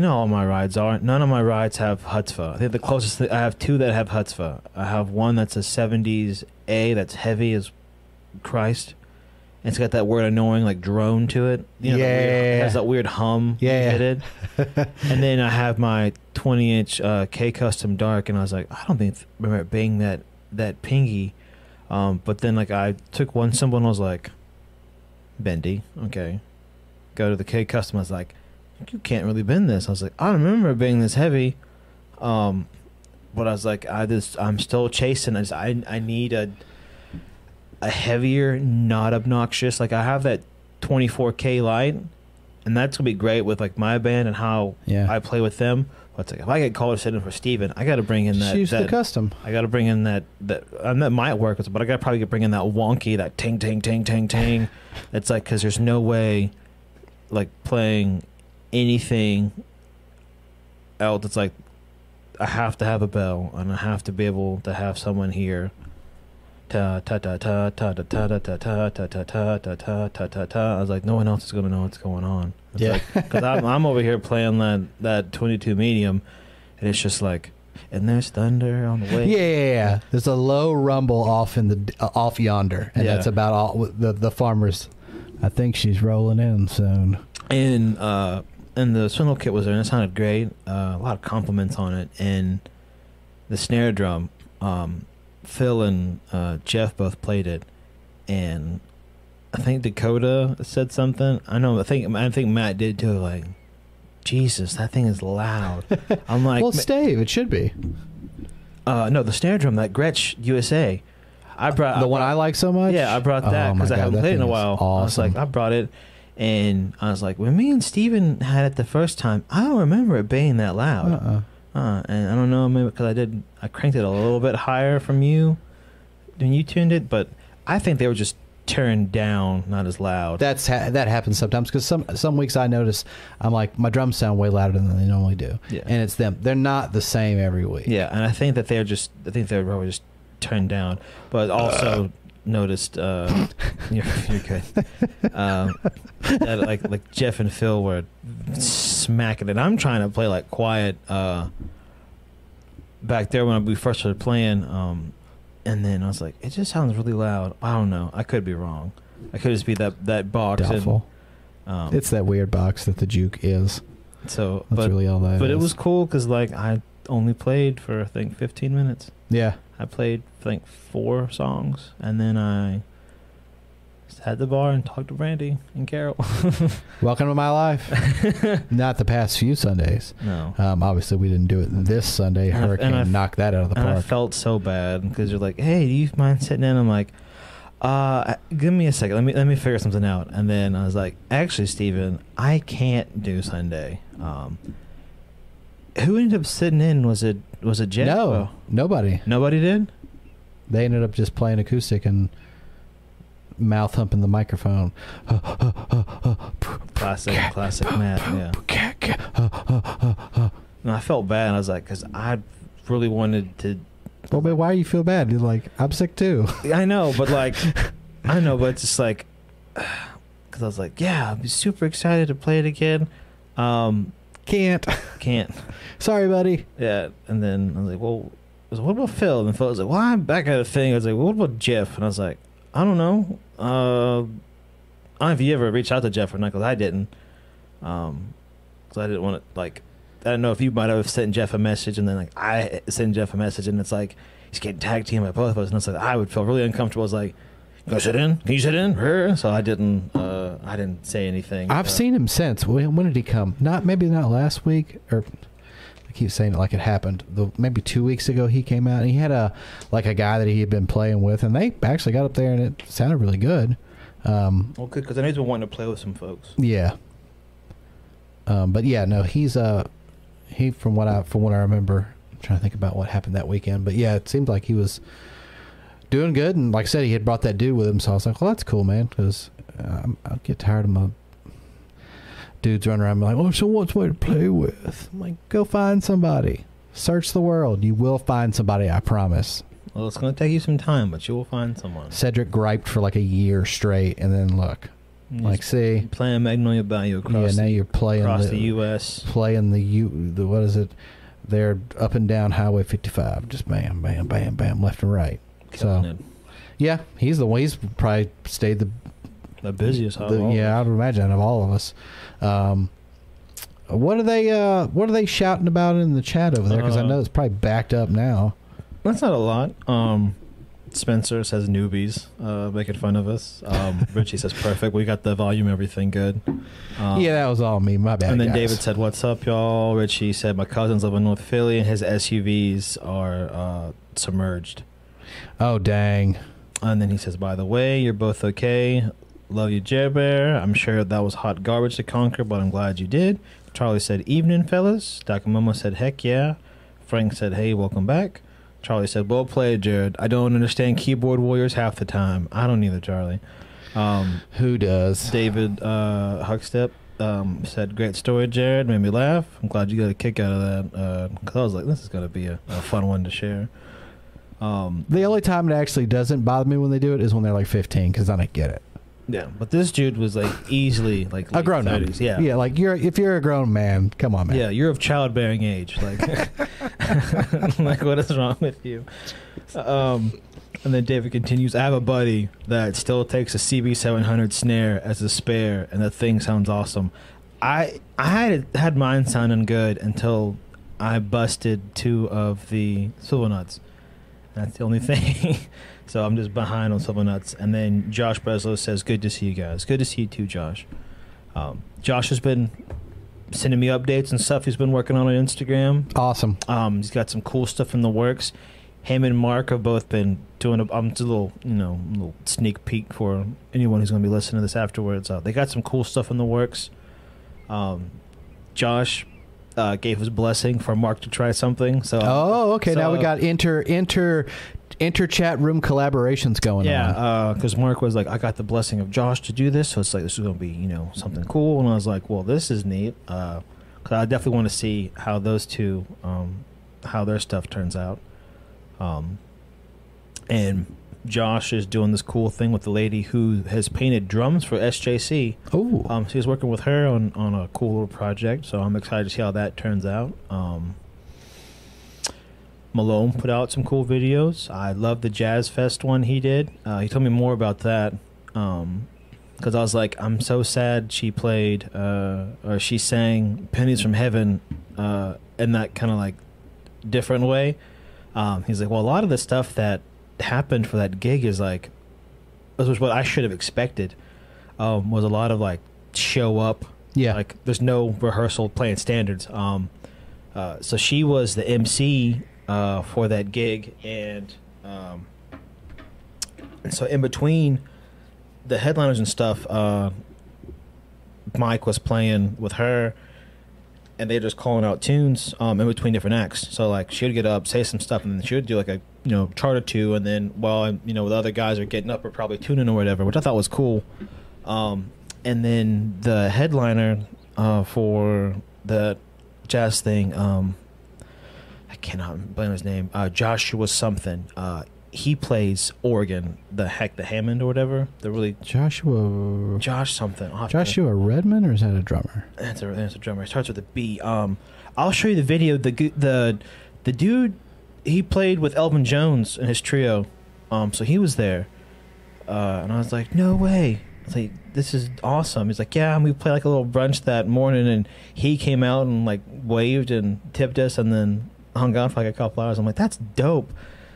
know, all my rides are. None of my rides have chutzpah. I think the closest thing, I have two that have chutzpah. I have one that's a 70s A that's heavy as Christ, and it's got that word annoying like drone to it, you know, it has that weird hum. And then I have my 20-inch K Custom Dark, and I was like, I don't think remember it being that pingy, but then like I took one cymbal and I was like, bendy, okay, go to the K Custom, I was like, you can't really bend this. I was like, I don't remember it being this heavy, but I was like, I'm still chasing. I need a heavier, not obnoxious. Like, I have that 24K light, and that's going to be great with, like, my band and how I play with them. But it's like, if I get called sitting for Steven, I got to bring in that. She's the custom. I got to bring in that, and that might work, but I got to probably bring in that wonky, that ting, ting, ting, ting, ting. It's like, because there's no way, like, playing anything else. It's like, I have to have a bell, and I have to be able to have someone here. Ta ta ta ta ta ta ta ta ta ta ta ta ta ta ta ta. I was like, no one else is gonna know what's going on. Yeah, because I'm over here playing that 22 medium, and it's just like, and there's thunder on the way. Yeah, there's a low rumble off in the off yonder, and that's about all. The farmers, I think she's rolling in soon. And the swindle kit was there, and it sounded great. A lot of compliments on it, and the snare drum. Phil and Jeff both played it, and I think Dakota said something. I know. I think Matt did too. Like, Jesus, that thing is loud. I'm like, well, Steve, it should be. No, the snare drum, that Gretsch USA. I brought one I like so much. Yeah, I brought that because I haven't played in a while. Awesome. I was like, I brought it, and I was like, when me and Steven had it the first time, I don't remember it being that loud. And I don't know, maybe because I cranked it a little bit higher from you when you tuned it, but I think they were just turned down, not as loud. That's that happens sometimes, because some weeks I notice I'm like, my drums sound way louder than they normally do. Yeah. And it's them. They're not the same every week. Yeah, and I think that they're just, I think they're probably just turned down. But also noticed you're good. That, like Jeff and Phil were smacking it. I'm trying to play like quiet back there when we first started playing, and then I was like, it just sounds really loud. I don't know. I could be wrong. I could just be that box. Doubtful. And, it's that weird box that the juke is. So that's really all that. But it was cool because like I only played for I think 15 minutes. Yeah. I played I think 4 songs, and then I had the bar and talked to Brandy and Carol. Welcome to my life. Not the past few Sundays. No. Obviously, we didn't do it this Sunday. Hurricane knocked that out of the park. I felt so bad because you're like, "Hey, do you mind sitting in?" I'm like, "Give me a second. Let me figure something out." And then I was like, "Actually, Steven, I can't do Sunday." Who ended up sitting in? Was it Jeff? No, nobody. Nobody did. They ended up just playing acoustic and mouth humping the microphone. Classic Matt. Yeah. And I felt bad. I was like, because I really wanted to. Well, but why do you feel bad? You're like, I'm sick too. I know, but like, I know, but it's just like, because I was like, yeah, I'd be super excited to play it again. Can't. Sorry, buddy. Yeah, and then I was like, well, what about Phil? And Phil was like, well, I'm back at a thing. I was like, well, what about Jeff? And I was like, I don't know. I don't know if you ever reached out to Jeff or not, because I didn't. Because I didn't want to, like, I don't know if you might have sent Jeff a message, and then, like, I sent Jeff a message, and it's like, he's getting tag teamed by both of us. And it's like, I would feel really uncomfortable. I was like, can I sit in? Can you sit in? So I didn't say anything. I've seen him since. When did he come? Maybe not last week, or... I keep saying it like it happened. Maybe 2 weeks ago he came out, and he had a guy that he had been playing with, and they actually got up there and it sounded really good. Well, good, because I know he's been wanting to play with some folks. Yeah. But yeah, no, he's he from what I remember. I'm trying to think about what happened that weekend, but yeah, it seemed like he was doing good, and like I said, he had brought that dude with him, so I was like, well, that's cool, man, because I get tired of my dudes running around like, oh, so what's way to play with? I'm like, go find somebody. Search the world. You will find somebody, I promise. Well, it's going to take you some time, but you will find someone. Cedric griped for like a year straight, and then look. He's like, see. Playing Magnolia Bayou across, yeah, now you're playing across the U.S. Playing the what is it? They're up and down Highway 55. Just bam, bam, bam, bam, left and right. Killing it. Yeah, he's the one. He's probably stayed the busiest. Yeah, I would imagine, of all of us. What are they shouting about in the chat over there? Because I know it's probably backed up now. That's not a lot. Spencer says newbies making fun of us. Richie says perfect. We got the volume, everything good. Yeah, that was all me. My bad. And then guys. David said, "What's up, y'all?" Richie said, "My cousins live in North Philly, and his SUVs are submerged." Oh dang! And then he says, "By the way, you're both okay. Love you, Jer Bear. I'm sure that was hot garbage to conquer, but I'm glad you did." Charlie said, "Evening, fellas." Dakamomo said, "Heck yeah." Frank said, "Hey, welcome back." Charlie said, "Well played, Jared. I don't understand keyboard warriors half the time." I don't either, Charlie. Who does? David Huckstep said, "Great story, Jared. Made me laugh. I'm glad you got a kick out of that." Because I was like, this is going to be a fun one to share. The only time it actually doesn't bother me when they do it is when they're like 15, because I don't get it. Yeah, but this dude was like easily like a grown up. Yeah, yeah, like if you're a grown man, come on, man. Yeah, you're of childbearing age. Like, like what is wrong with you? And then David continues, "I have a buddy that still takes a CB700 snare as a spare, and that thing sounds awesome. I had mine sounding good until I busted 2 of the swivel nuts. That's the only thing." So I'm just behind on several nuts. And then Josh Breslow says, "Good to see you guys." Good to see you too, Josh. Josh has been sending me updates and stuff he's been working on Instagram. Awesome. He's got some cool stuff in the works. Him and Mark have both been doing a little sneak peek for anyone who's going to be listening to this afterwards. They got some cool stuff in the works. Josh gave his blessing for Mark to try something. So now we got inter inter-chat room collaborations going on. Yeah, because Mark was like, I got the blessing of Josh to do this, so it's like, this is going to be, you know, something cool. And I was like, well, this is neat. Because I definitely want to see how those two, how their stuff turns out. And Josh is doing this cool thing with the lady who has painted drums for SJC. Oh, she's working with her on a cool little project, so I'm excited to see how that turns out. Malone put out some cool videos. I love the Jazz Fest one he did. He told me more about that because I was like, I'm so sad she played or she sang "Pennies from Heaven" in that kind of like different way. He's like, well, a lot of the stuff that happened for that gig is like, this was what I should have expected. Was a lot of like show up, yeah. Like there's no rehearsal playing standards. So she was the MC for that gig, and so in between the headliners and stuff, Mike was playing with her. And they're just calling out tunes in between different acts. So, like, she would get up, say some stuff, and then she would do, like, a, you know, chart or two. And then while, you know, the other guys are getting up or probably tuning or whatever, which I thought was cool. And then the headliner for the jazz thing, I cannot blame his name, Joshua something. He plays organ, the Hammond or whatever. The really Josh something. Joshua Redman, or is that a drummer? That's a drummer. It starts with a B. I'll show you the video. The dude, he played with Elvin Jones and his trio. So he was there, and I was like, no way. I was like, this is awesome. He's like, yeah, and we played like a little brunch that morning, and he came out and like waved and tipped us, and then hung out for like a couple hours. I'm like, that's dope.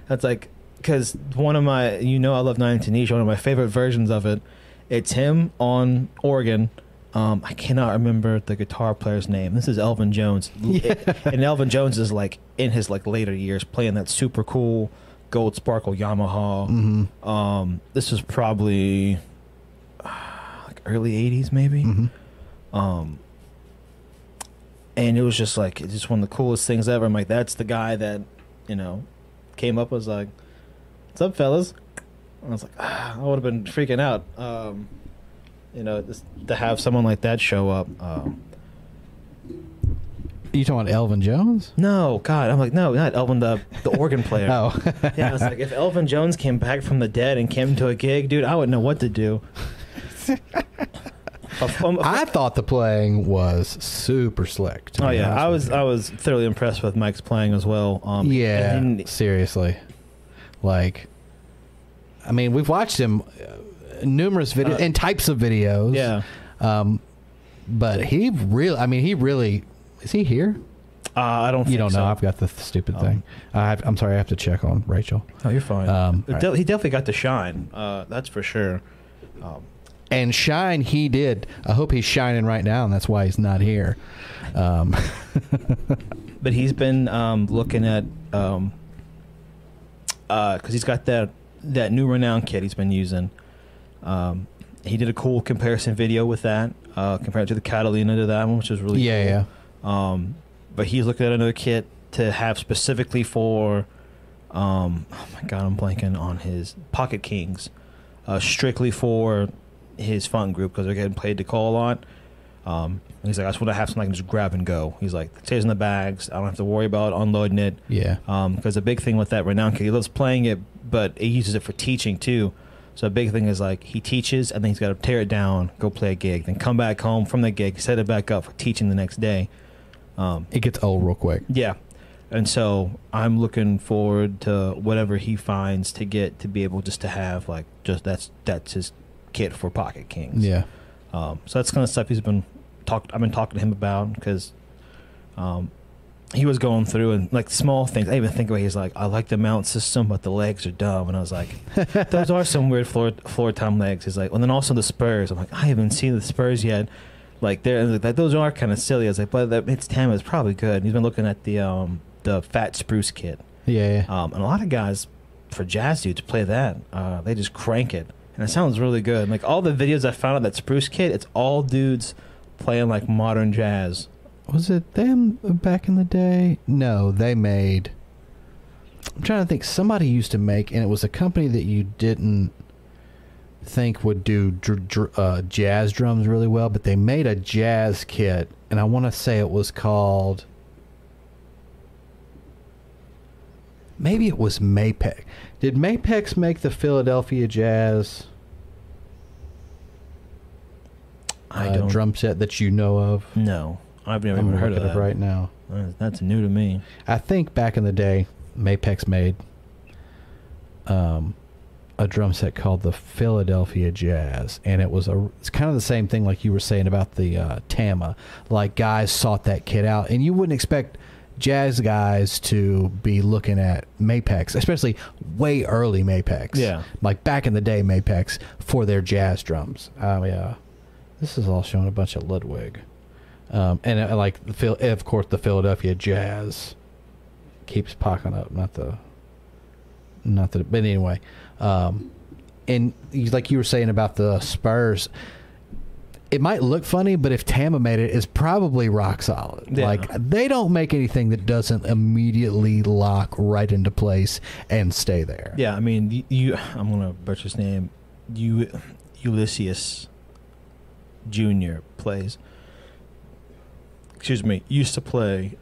That's like. Because one of my, you know, I love Nine in Tunisia, one of my favorite versions of it. It's him on organ. I cannot remember the guitar player's name. This is Elvin Jones. Yeah. And Elvin Jones is like in his like later years playing that super cool Gold Sparkle Yamaha. Mm-hmm. This was probably like early 80s maybe. Mm-hmm. And it was just like, it's just one of the coolest things ever. I'm like, that's the guy that, you know, came up, was like, what's up, fellas? I was like, I would have been freaking out, you know, to have someone like that show up. You talking about Elvin Jones? No, God, I'm like, no, not Elvin, the organ player. Oh, yeah, I was like, if Elvin Jones came back from the dead and came to a gig, dude, I wouldn't know what to do. I thought the playing was super slick. Oh yeah, I was thoroughly impressed with Mike's playing as well. Yeah, seriously. Like, I mean, we've watched him numerous videos and types of videos. Yeah. But he really, I mean, he really, is he here? I don't think so. You don't know. I've got the stupid thing. I'm sorry. I have to check on Rachel. Oh, you're fine. He definitely got to shine. That's for sure. And shine he did. I hope he's shining right now, and that's why he's not here. But he's been looking at... because he's got that new Renown kit he's been using. He did a cool comparison video with that, compared to the Catalina to that one, which was really cool. Yeah. But he's looking at another kit to have specifically for, oh my God, I'm blanking on his Pocket Kings, strictly for his fun group because they're getting played to call a lot. And he's like, I just want to have something I can just grab and go. He's like, it stays in the bags. I don't have to worry about unloading it. Yeah. Because the big thing with that Renown kid, he loves playing it, but he uses it for teaching too. So a big thing is like he teaches, and then he's got to tear it down, go play a gig, then come back home from the gig, set it back up for teaching the next day. It gets old real quick. Yeah. And so I'm looking forward to whatever he finds to get to be able just to have like just that's his kit for Pocket Kings. Yeah. So that's kind of stuff he's been I've been talking to him about because he was going through and like small things. I even think about it, he's like, I like the mount system, but the legs are dumb. And I was like, those are some weird floor tom legs. He's like, well, and then also the spurs. I'm like, I haven't seen the spurs yet. Like they're like those are kind of silly. I was like, but it's Tama. It's probably good. And he's been looking at the fat spruce kit. Yeah. And a lot of guys for jazz dudes play that. They just crank it, and it sounds really good. Like all the videos I found on that spruce kit, it's all dudes playing like modern jazz. Was it them back in the day? No, they made I'm trying to think. Somebody used to make, and it was a company that you didn't think would do jazz drums really well, but they made a jazz kit, and I want to say it was called... Maybe it was Mapex. Did Mapex make the Philadelphia Jazz drum set that you know of? No. I've never even heard of that. It right now. That's new to me. I think back in the day, Mapex made a drum set called the Philadelphia Jazz, and it was it's kind of the same thing like you were saying about the Tama. Like, guys sought that kit out, and you wouldn't expect jazz guys to be looking at Mapex, especially way early Mapex. Yeah, like back in the day Mapex for their jazz drums. Yeah, this is all showing a bunch of Ludwig. And like of course the Philadelphia Jazz keeps popping up, but anyway, and like you were saying about the Spurs, it might look funny, but if Tama made it, it's probably rock solid. Yeah. Like, they don't make anything that doesn't immediately lock right into place and stay there. Yeah, I mean, I'm gonna butcher his name. Ulysses Jr. plays. Excuse me, used to play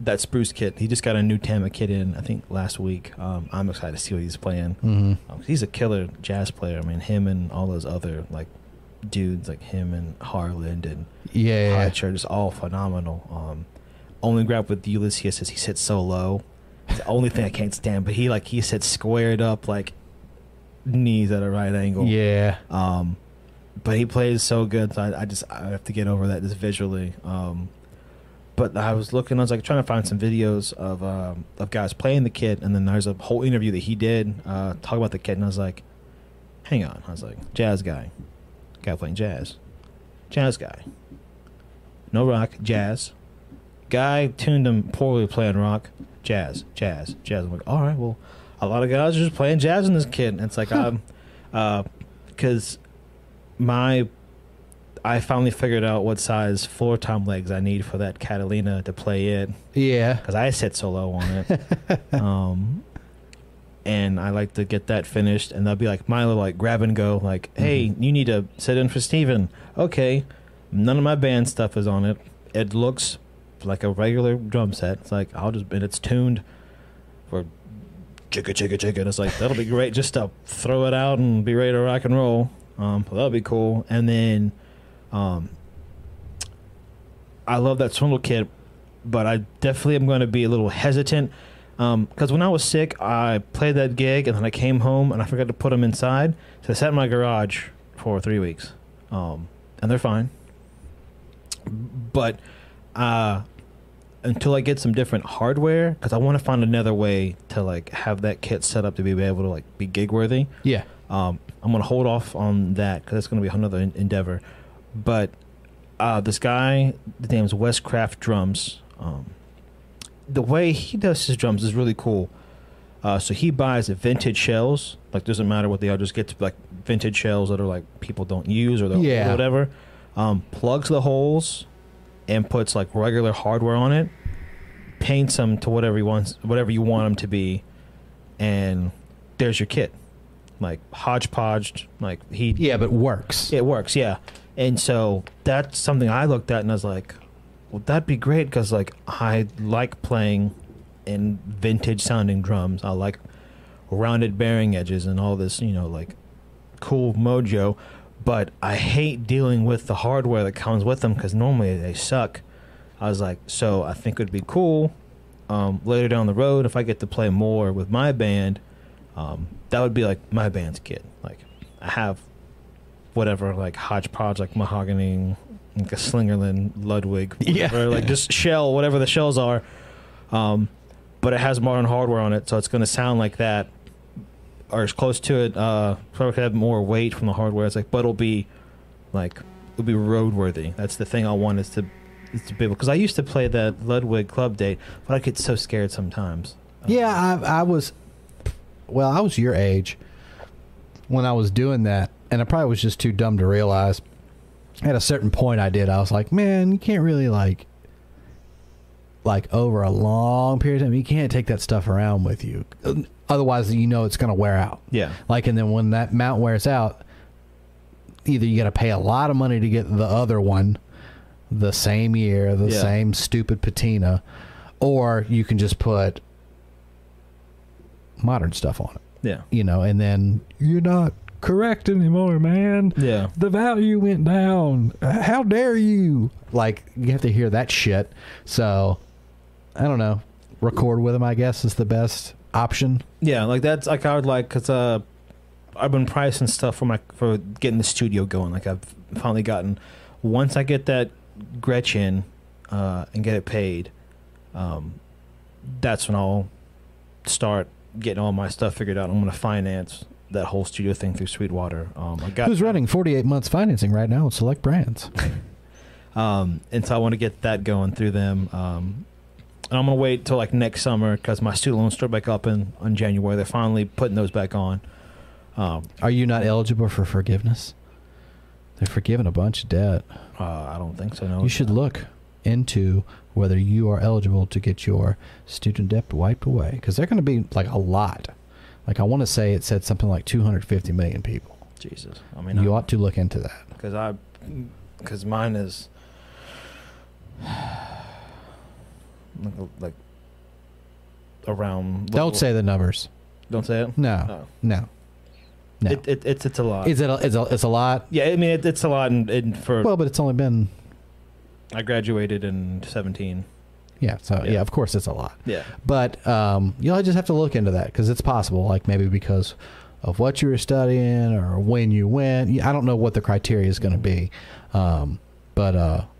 that Spruce kit. He just got a new Tama kit in, I think, last week. I'm excited to see what he's playing. Mm-hmm. He's a killer jazz player. I mean, him and all those other like dudes, like him and Harland and Church is all phenomenal. Only grab with Ulysses is he sits so low. It's the only thing I can't stand. But he sits squared up, like knees at a right angle. Yeah. But he plays so good, so I have to get over that just visually. But I was like trying to find some videos of guys playing the kit, and then there's a whole interview that he did talk about the kit, and I was like, hang on. I was like, jazz guy playing jazz guy, no rock, jazz guy, tuned him poorly playing rock, jazz. I'm like, all right, well, a lot of guys are just playing jazz in this kit, and it's like, because. I finally figured out what size floor tom legs I need for that Catalina to play it. Yeah, because I sit so low on it. And I like to get that finished, and they'll be like Milo, like grab and go, like, hey, you need to sit in for Steven. Okay, none of my band stuff is on it. It looks like a regular drum set. It's like it's tuned for chicka chicka chicka. And it's like, that'll be great just to throw it out and be ready to rock and roll. That'll be cool. And then I love that Swindle kit, but I definitely am going to be a little hesitant because when I was sick, I played that gig, and then I came home and I forgot to put them inside, so I sat in my garage for 3 weeks, and they're fine, but until I get some different hardware, because I want to find another way to like have that kit set up to be able to like be gig worthy. Yeah. I'm going to hold off on that because that's going to be another endeavor. But this guy, the name is Westcraft Drums. The way he does his drums is really cool. So he buys vintage shells. Like, doesn't matter what they are. Just gets like vintage shells that are like people don't use or whatever. Plugs the holes and puts like regular hardware on it. Paints them to whatever you want them to be, and there's your kit. Like hodgepodge, like but works. It works, yeah. And so that's something I looked at and I was like, well, that'd be great because like I like playing in vintage sounding drums. I like rounded bearing edges and all this, like cool mojo. But I hate dealing with the hardware that comes with them because normally they suck. I was like, so I think it'd be cool later down the road if I get to play more with my band. That would be like my band's kit. Like, I have whatever, like hodgepodge, like mahogany, like a Slingerland, Ludwig, whatever, like just shell, whatever the shells are. But it has modern hardware on it, so it's going to sound like that, or as close to it. Probably have more weight from the hardware. It's like, but it'll be roadworthy. That's the thing I want is to be able, because I used to play that Ludwig club date, but I get so scared sometimes. I was your age when I was doing that, and I probably was just too dumb to realize. At a certain point I was like, man, you can't really, like, like over a long period of time. You can't take that stuff around with you. Otherwise, you know, it's going to wear out. Yeah. Like, and then when that mount wears out, either you got to pay a lot of money to get the other one the same year, the same stupid patina, or you can just put modern stuff on it. Yeah. You know, and then you're not correct anymore, man. Yeah. The value went down. How dare you? Like, you have to hear that shit. So, I don't know. Record with them, I guess, is the best option. Yeah, like that's like I would like, because I've been pricing stuff for getting the studio going. Like, I've finally gotten, once I get that Gretsch in and get it paid, that's when I'll start getting all my stuff figured out. I'm going to finance that whole studio thing through Sweetwater. Who's running 48 months financing right now with select brands. And so I want to get that going through them. And I'm going to wait till like next summer, because my student loans start back up in January. They're finally putting those back on. Are you not eligible for forgiveness? They're forgiving a bunch of debt. I don't think so. No. You should look into whether you are eligible to get your student debt wiped away, because they're going to be like a lot. Like, I want to say it said something like 250 million people. Jesus. I mean, you ought to look into that. Because mine is like around. Don't say the numbers. Don't say it? No. No. No. It's a lot. It's a lot? Yeah, I mean, it's a lot. Well, but it's only been. I graduated in 17. Yeah, so yeah, of course it's a lot. Yeah, but you'll just have to look into that, because it's possible. Like, maybe because of what you were studying or when you went. I don't know what the criteria is going to be,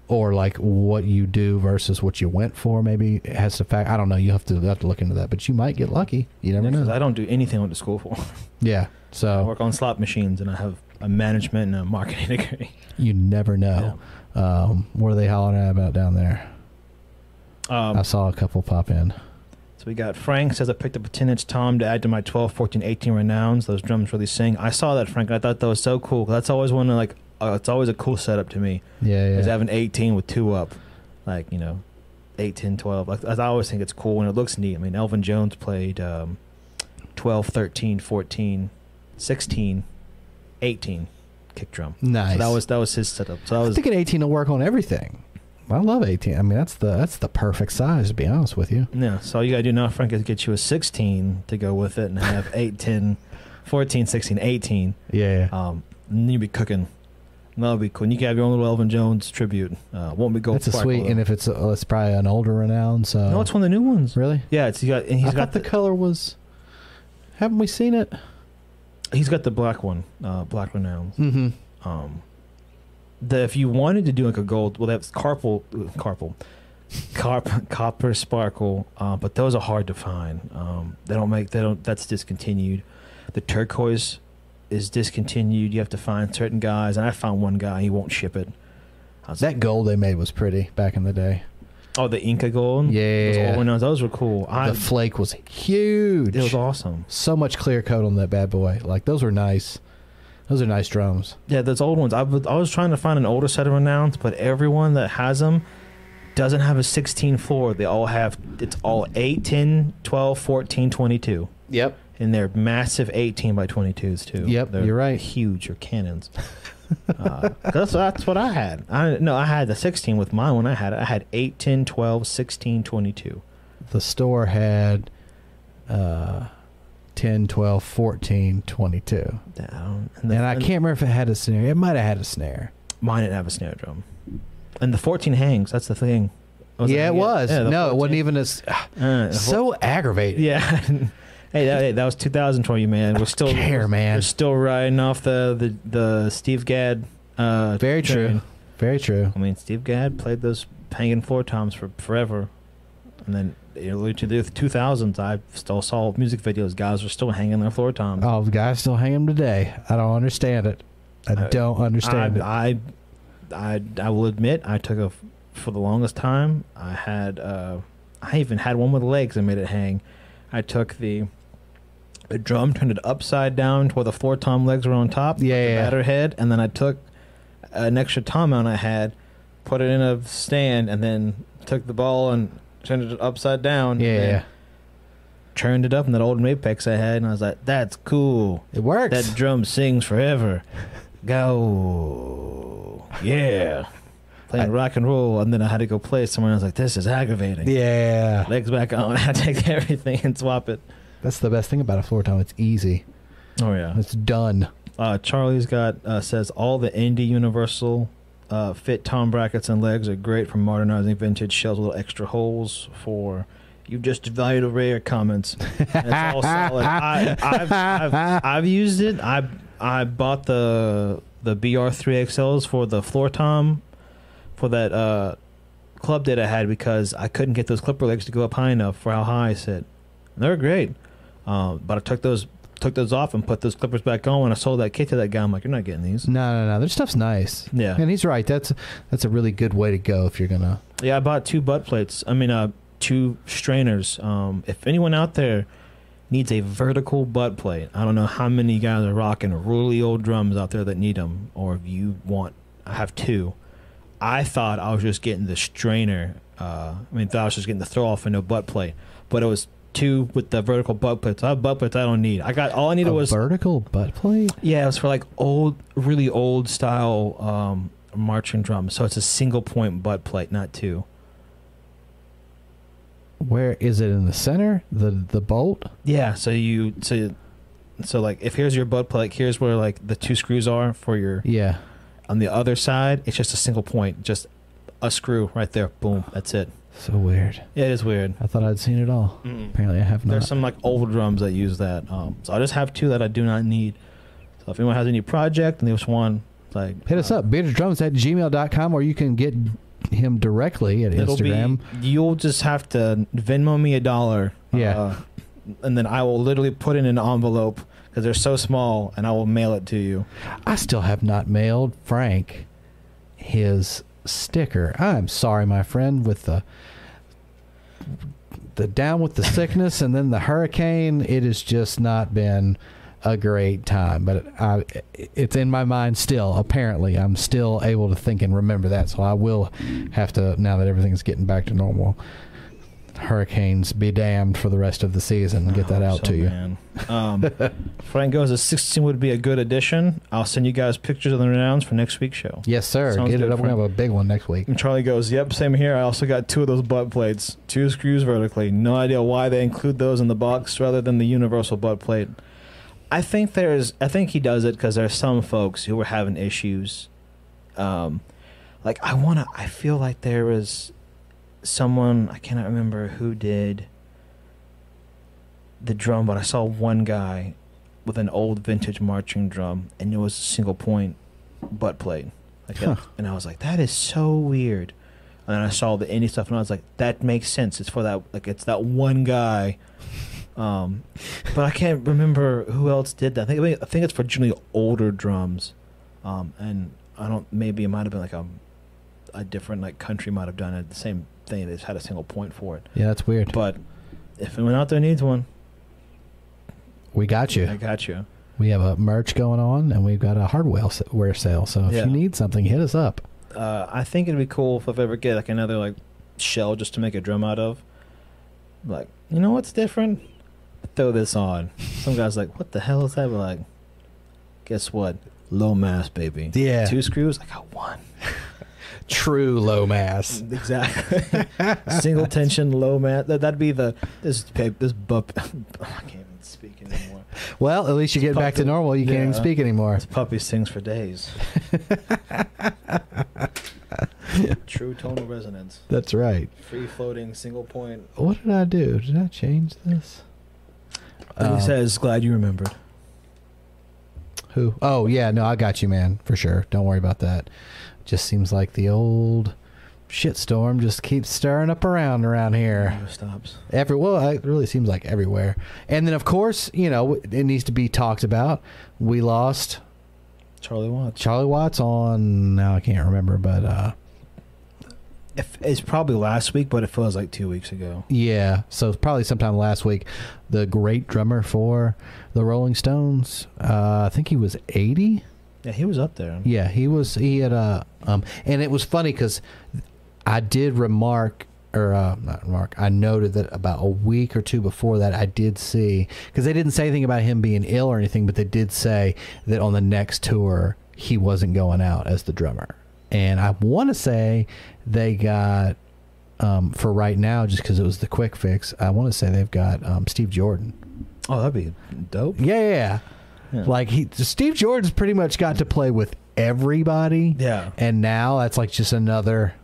or like what you do versus what you went for. Maybe it has to fact. I don't know. You have to look into that. But you might get lucky. You never know. I don't do anything I went to school for. Yeah, so I work on slot machines, and I have a management and a marketing degree. You never know. Yeah. What are they hollering at about down there? I saw a couple pop in. So we got Frank says, I picked up a 10-inch tom to add to my 12, 14, 18 Renowns. Those drums really sing. I saw that, Frank. I thought that was so cool. That's always one of like, it's always a cool setup to me. Yeah, yeah. Is having 18 with 2 up, like, you know, 8, 10, 12. Like, I always think it's cool and it looks neat. I mean, Elvin Jones played 12, 13, 14, 16, 18 kick drum. Nice. So that was his setup. So I think an 18 will work on everything. I love 18. I mean, that's the perfect size, to be honest with you. Yeah, so all you got to do now, Frank, is get you a 16 to go with it and have 8, 10, 14, 16, 18. Yeah. And you'll be cooking. And that'll be cool. And you can have your own little Elvin Jones tribute. Won't be gold. That's a sweet, and if it's probably an older Renown, so. No, it's one of the new ones. Really? Yeah, I thought the color was, haven't we seen it? He's got the black one, black Renown. Mm-hmm. If you wanted to do like a gold, well, that's copper sparkle, but those are hard to find. That's discontinued. The turquoise is discontinued. You have to find certain guys, and I found one guy. He won't ship it. That gold they made was pretty back in the day. Oh, the Inca gold? Yeah. Those were cool. The flake was huge. It was awesome. So much clear coat on that bad boy. Like, those were nice. Those are nice drums. Yeah, those old ones. I was trying to find an older set of Renowns, but everyone that has them doesn't have a 16 floor. They all have, it's all 8, 10, 12, 14, 22. Yep. And they're massive 18 by 22s, too. Yep, they're you're right. Huge, or cannons. That's what I had. I had the 16 with mine when I had it. I had 8, 10, 12, 16, 22. The store had 10, 12, 14, 22. And I can't remember if it had a snare. It might have had a snare. Mine didn't have a snare drum. And the 14 hangs. That's the thing. It was. Yeah, no, 14. It wasn't even as... so aggravating. Yeah. hey, that was 2020, man. We're still riding off the Steve Gadd... Very true. Train. Very true. I mean, Steve Gadd played those hanging floor toms for forever. And then... early to the 2000s, I still saw music videos. Guys were still hanging their floor toms. Oh, guys still hang them today. I don't understand it. I will admit, I took a for the longest time. I had I even had one with legs and made it hang. I took the drum, turned it upside down to where the floor tom legs were on top. Yeah. The batter head, and then I took an extra tom mount I had, put it in a stand, and then took the ball and turned it upside down. Yeah. Turned it up in that old Mapex I had, and I was like, that's cool. It works. That drum sings forever. Go. Yeah. Playing rock and roll, and then I had to go play somewhere, and I was like, this is aggravating. Yeah. Legs back on. I take everything and swap it. That's the best thing about a floor tom. It's easy. Oh, yeah. It's done. Charlie's got, says, all the indie universal fit tom brackets and legs are great for modernizing vintage shells with little extra holes for... You just divided a rare comments. It's all solid. I've used it. I bought the BR3XLs for the floor tom for that club that I had because I couldn't get those clipper legs to go up high enough for how high I sit. They're great, but I took those off and put those clippers back on. When I sold that kit to that guy, I'm like, you're not getting these. No. Their stuff's nice. Yeah, and he's right. That's a really good way to go if you're gonna. Yeah, I bought two butt plates. I mean, two strainers. If anyone out there needs a vertical butt plate, I don't know how many guys are rocking really old drums out there that need them, or if you want, I have two. I thought I was just getting the strainer. I was just getting the throw off and no butt plate, but it was two with the vertical butt plates. I have butt plates I don't need. I got all I needed was a vertical butt plate. Yeah, it was for like really old style marching drums. So it's a single point butt plate, not two. Where is it in the center? The bolt? Yeah. So like if here's your butt plate, like here's where like the two screws are for your On the other side, it's just a single point, just a screw right there. Boom. That's it. So weird. Yeah, it is weird. I thought I'd seen it all. Mm-mm. Apparently, I have not. There's some like old drums that use that. So I just have two that I do not need. So if anyone has any project and there's one, like hit us up, beardeddrums@gmail.com, or you can get him directly at Instagram. You'll just have to Venmo me $1. Yeah. And then I will literally put in an envelope because they're so small, and I will mail it to you. I still have not mailed Frank his sticker. I'm sorry, my friend, with the down with the sickness and then the hurricane, it has just not been a great time, but it's in my mind still. Apparently, I'm still able to think and remember that, so I will have to, now that everything's getting back to normal, hurricanes be damned for the rest of the season, and get that out to you. Man. Frank goes, a 16 would be a good addition. I'll send you guys pictures of the rounds for next week's show. Yes, sir. Sounds get it up. We're going to have a big one next week. And Charlie goes, yep, same here. I also got two of those butt plates, two screws vertically. No idea why they include those in the box rather than the universal butt plate. I think he does it because there's some folks who were having issues. I feel like there was someone, I cannot remember who did the drum, but I saw one guy with an old vintage marching drum, and it was a single point butt plate. And I was like, that is so weird. And then I saw the indie stuff, and I was like, that makes sense. It's for that, like, it's that one guy. But I can't remember who else did that. I think it's for generally older drums, and I don't. Maybe it might have been like a different like country might have done it. The same thing. They just had a single point for it. Yeah, that's weird. But if anyone out there needs one, we got you. I got you. We have a merch going on, and we've got a hardware sale. So if you need something, hit us up. I think it'd be cool if I ever get like another like shell just to make a drum out of. Like, you know what's different? Throw this on. Some guy's like, what the hell is that? We're like, guess what? Low mass, baby. Yeah. Two screws? I got one. True low mass. Exactly. Single tension, low mass. That'd be the... This bump... I can't even speak anymore. Well, at least you get back to normal. You can't even speak anymore. This puppy sings for days. True tonal resonance. That's right. Free floating, single point. What did I do? Did I change this? He says, glad you remembered. Who? Oh, yeah. No, I got you, man. For sure. Don't worry about that. Just seems like the old shitstorm just keeps stirring up around here. It never stops. It really seems like everywhere. And then, of course, you know, it needs to be talked about. We lost... Charlie Watts on... Now I can't remember, but... It's probably last week, but it feels like 2 weeks ago. Yeah, so it's probably sometime last week. The great drummer for the Rolling Stones, I think he was 80. Yeah, he was up there. Yeah, he was. He had and it was funny because I did remark I noted that about a week or two before that, I did see, because they didn't say anything about him being ill or anything, but they did say that on the next tour he wasn't going out as the drummer. And I want to say they got, for right now, just because it was the quick fix, I want to say they've got Steve Jordan. Oh, that'd be dope. Yeah. Like, Steve Jordan's pretty much got to play with everybody. Yeah. And now that's like just another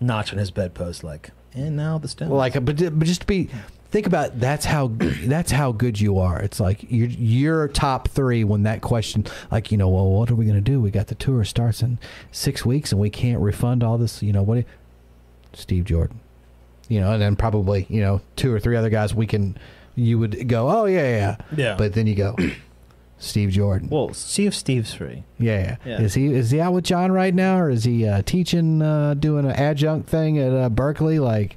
notch on his bedpost, like, and now the Stones. Like, but just to be, think about, that's how good you are. It's like you're top three when that question, like, you know, well, what are we going to do? We got the tour starts in 6 weeks and we can't refund all this. You know, what? Steve Jordan, you know, and then probably, you know, two or three other guys you would go, oh, yeah. But then you go, Steve Jordan. Well, see if Steve's free. Yeah. Is he out with John right now, or is he teaching, doing an adjunct thing at Berkeley? Like,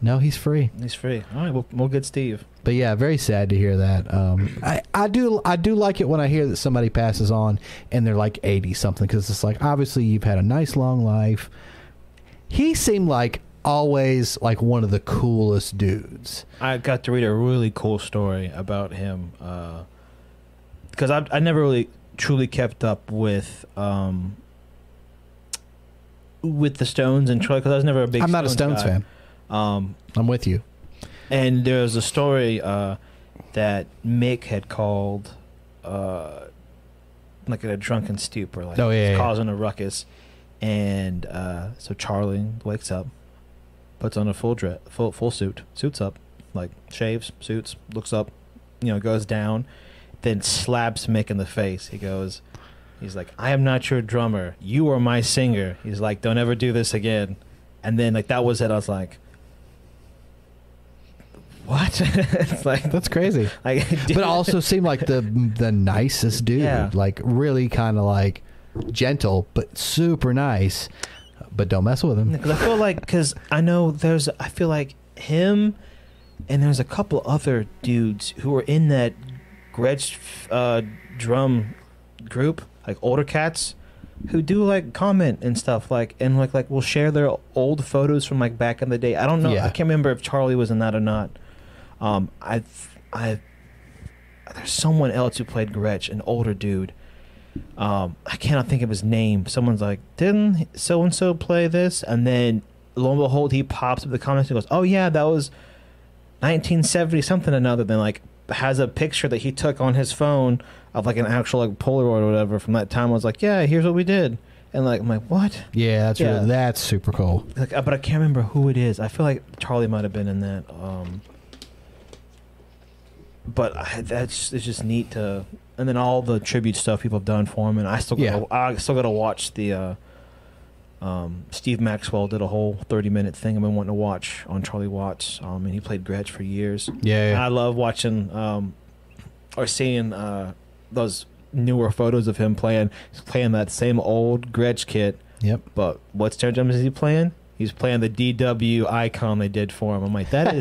no, he's free. All right, we'll get Steve. But yeah, very sad to hear that. I do like it when I hear that somebody passes on and they're like 80 something, because it's like, obviously you've had a nice long life. He seemed like always like one of the coolest dudes. I got to read a really cool story about him. Because I never really truly kept up with the Stones and Troy, because I was never a big Stones guy. I'm not a Stones fan. I'm with you. And there was a story that Mick had called, like, in a drunken stupor. Like, causing a ruckus. And so Charlie wakes up, puts on a full suit, suits up, like, shaves, suits, looks up, you know, goes down, then slaps Mick in the face. He goes, he's like, I am not your drummer. You are my singer. He's like, don't ever do this again. And then, like, that was it. I was like, what? It's like, that's crazy. Like, but also seemed like the nicest dude. Yeah. Like, really kind of like gentle, but super nice. But don't mess with him. I feel like, because I know there's, I feel like him, and there's a couple other dudes who were in that Gretsch drum group, like older cats, who do like comment and stuff, like, and like will share their old photos from like back in the day. I don't know, I can't remember if Charlie was in that or not. There's someone else who played Gretsch, an older dude. I cannot think of his name. Someone's like, didn't so and so play this? And then lo and behold, he pops up the comments and goes, oh yeah, that was 1970 something or another. Then like has a picture that he took on his phone of like an actual like Polaroid or whatever from that time. I was like, yeah, here's what we did. And like, I'm like, what? Yeah, that's really, that's super cool. Like, but I can't remember who it is. I feel like Charlie might have been in that. It's just neat to. And then all the tribute stuff people have done for him, and I still gotta watch the Steve Maxwell did a whole 30-minute thing I've been wanting to watch on Charlie Watts, and he played Gretsch for years. Yeah. And I love watching or seeing those newer photos of him playing that same old Gretsch kit. Yep. But what snare drums is he playing? He's playing the DW icon they did for him. I'm like, that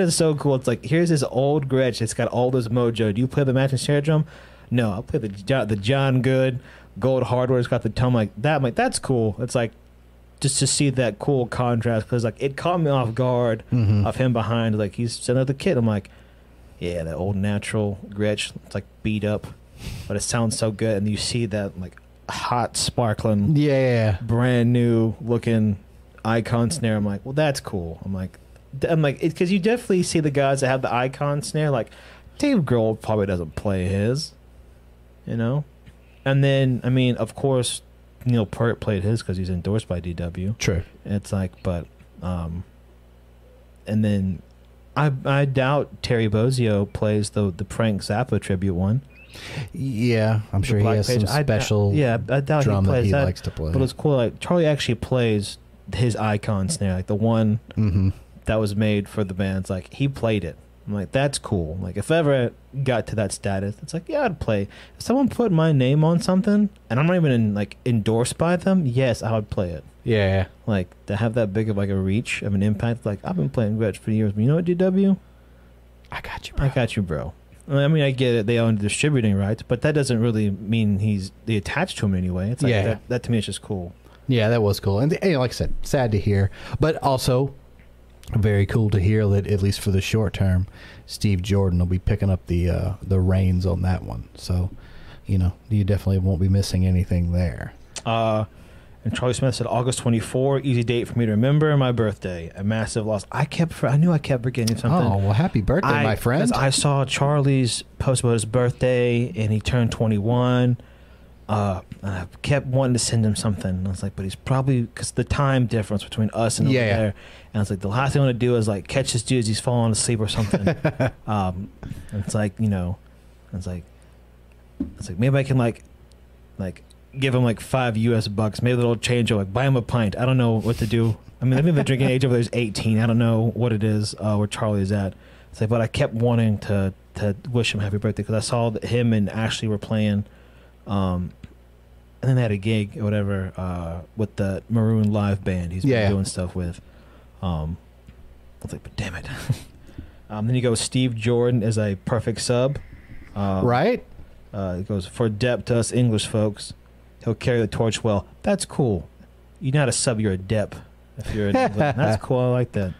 is so cool. It's like, here's his old Gretsch. It's got all this mojo. Do you play the matching snare drum? No, I'll play the John Good Gold Hardware. It's got the tone like that. I'm like, that's cool. It's like, just to see that cool contrast, because like it caught me off guard of him behind. Like, he's sitting at the kit. I'm like, yeah, that old natural Gretsch. It's like beat up, but it sounds so good. And you see that like hot, sparkling, brand new looking icon snare. I'm like, well, that's cool. I'm like, because you definitely see the guys that have the icon snare. Like, Dave Grohl probably doesn't play his, you know. And then, I mean, of course, Neil Peart played his because he's endorsed by DW. True. It's like, but, and then, I doubt Terry Bozzio plays the Frank Zappa tribute one. Yeah, I'm sure he has some special. I doubt drum he plays that. He likes to play. But it's cool. Like, Charlie actually plays his icon snare, like the one that was made for the band's, like, he played it. I'm like, that's cool. Like, if I ever got to that status, it's like, yeah, I'd play. If someone put my name on something and I'm not even like endorsed by them, yes, I would play it. Yeah. Like, to have that big of like a reach of an impact, like, I've been playing Gretsch for years, but you know what, DW? I got you, bro. I mean, I get it. They own distributing rights, but that doesn't really mean he's attached to him in any way. It's like, that to me is just cool. Yeah, that was cool. And like I said, sad to hear, but also very cool to hear that, at least for the short term, Steve Jordan will be picking up the reins on that one. So, you know, you definitely won't be missing anything there. And Charlie Smith said, August 24, easy date for me to remember, my birthday. A massive loss. I knew I kept forgetting something. Oh, well, happy birthday, my friend. I saw Charlie's post about his birthday, and he turned 21. I kept wanting to send him something. And I was like, but he's probably, because the time difference between us and over there. And I was like, the last thing I want to do is, like, catch this dude as he's falling asleep or something. And it's like, you know, it's like maybe I can, like, give him like $5 US. Maybe it'll change or like buy him a pint. I don't know what to do. I mean, I've been drinking age over there's 18. I don't know what it is where Charlie's at. It's like, but I kept wanting to wish him happy birthday because I saw that him and Ashley were playing, and then they had a gig or whatever with the Maroon Live band he's been doing stuff with. I was like, but damn it. Then you go Steve Jordan as a perfect sub. Right. It goes for depth to us English folks. He'll carry the torch well. That's cool. You're not a sub, you're a dep. If you're an England. That's cool. I like that.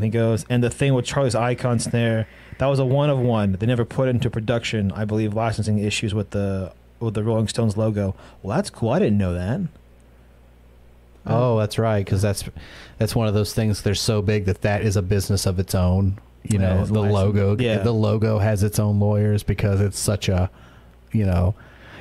He goes, and the thing with Charlie's icon snare, that was a one of one. They never put into production. I believe licensing issues with the Rolling Stones logo. Well, that's cool. I didn't know that. Oh, that's right, because that's one of those things. They're so big that is a business of its own. You know, the license. Logo. Yeah. The logo has its own lawyers because it's such a, you know.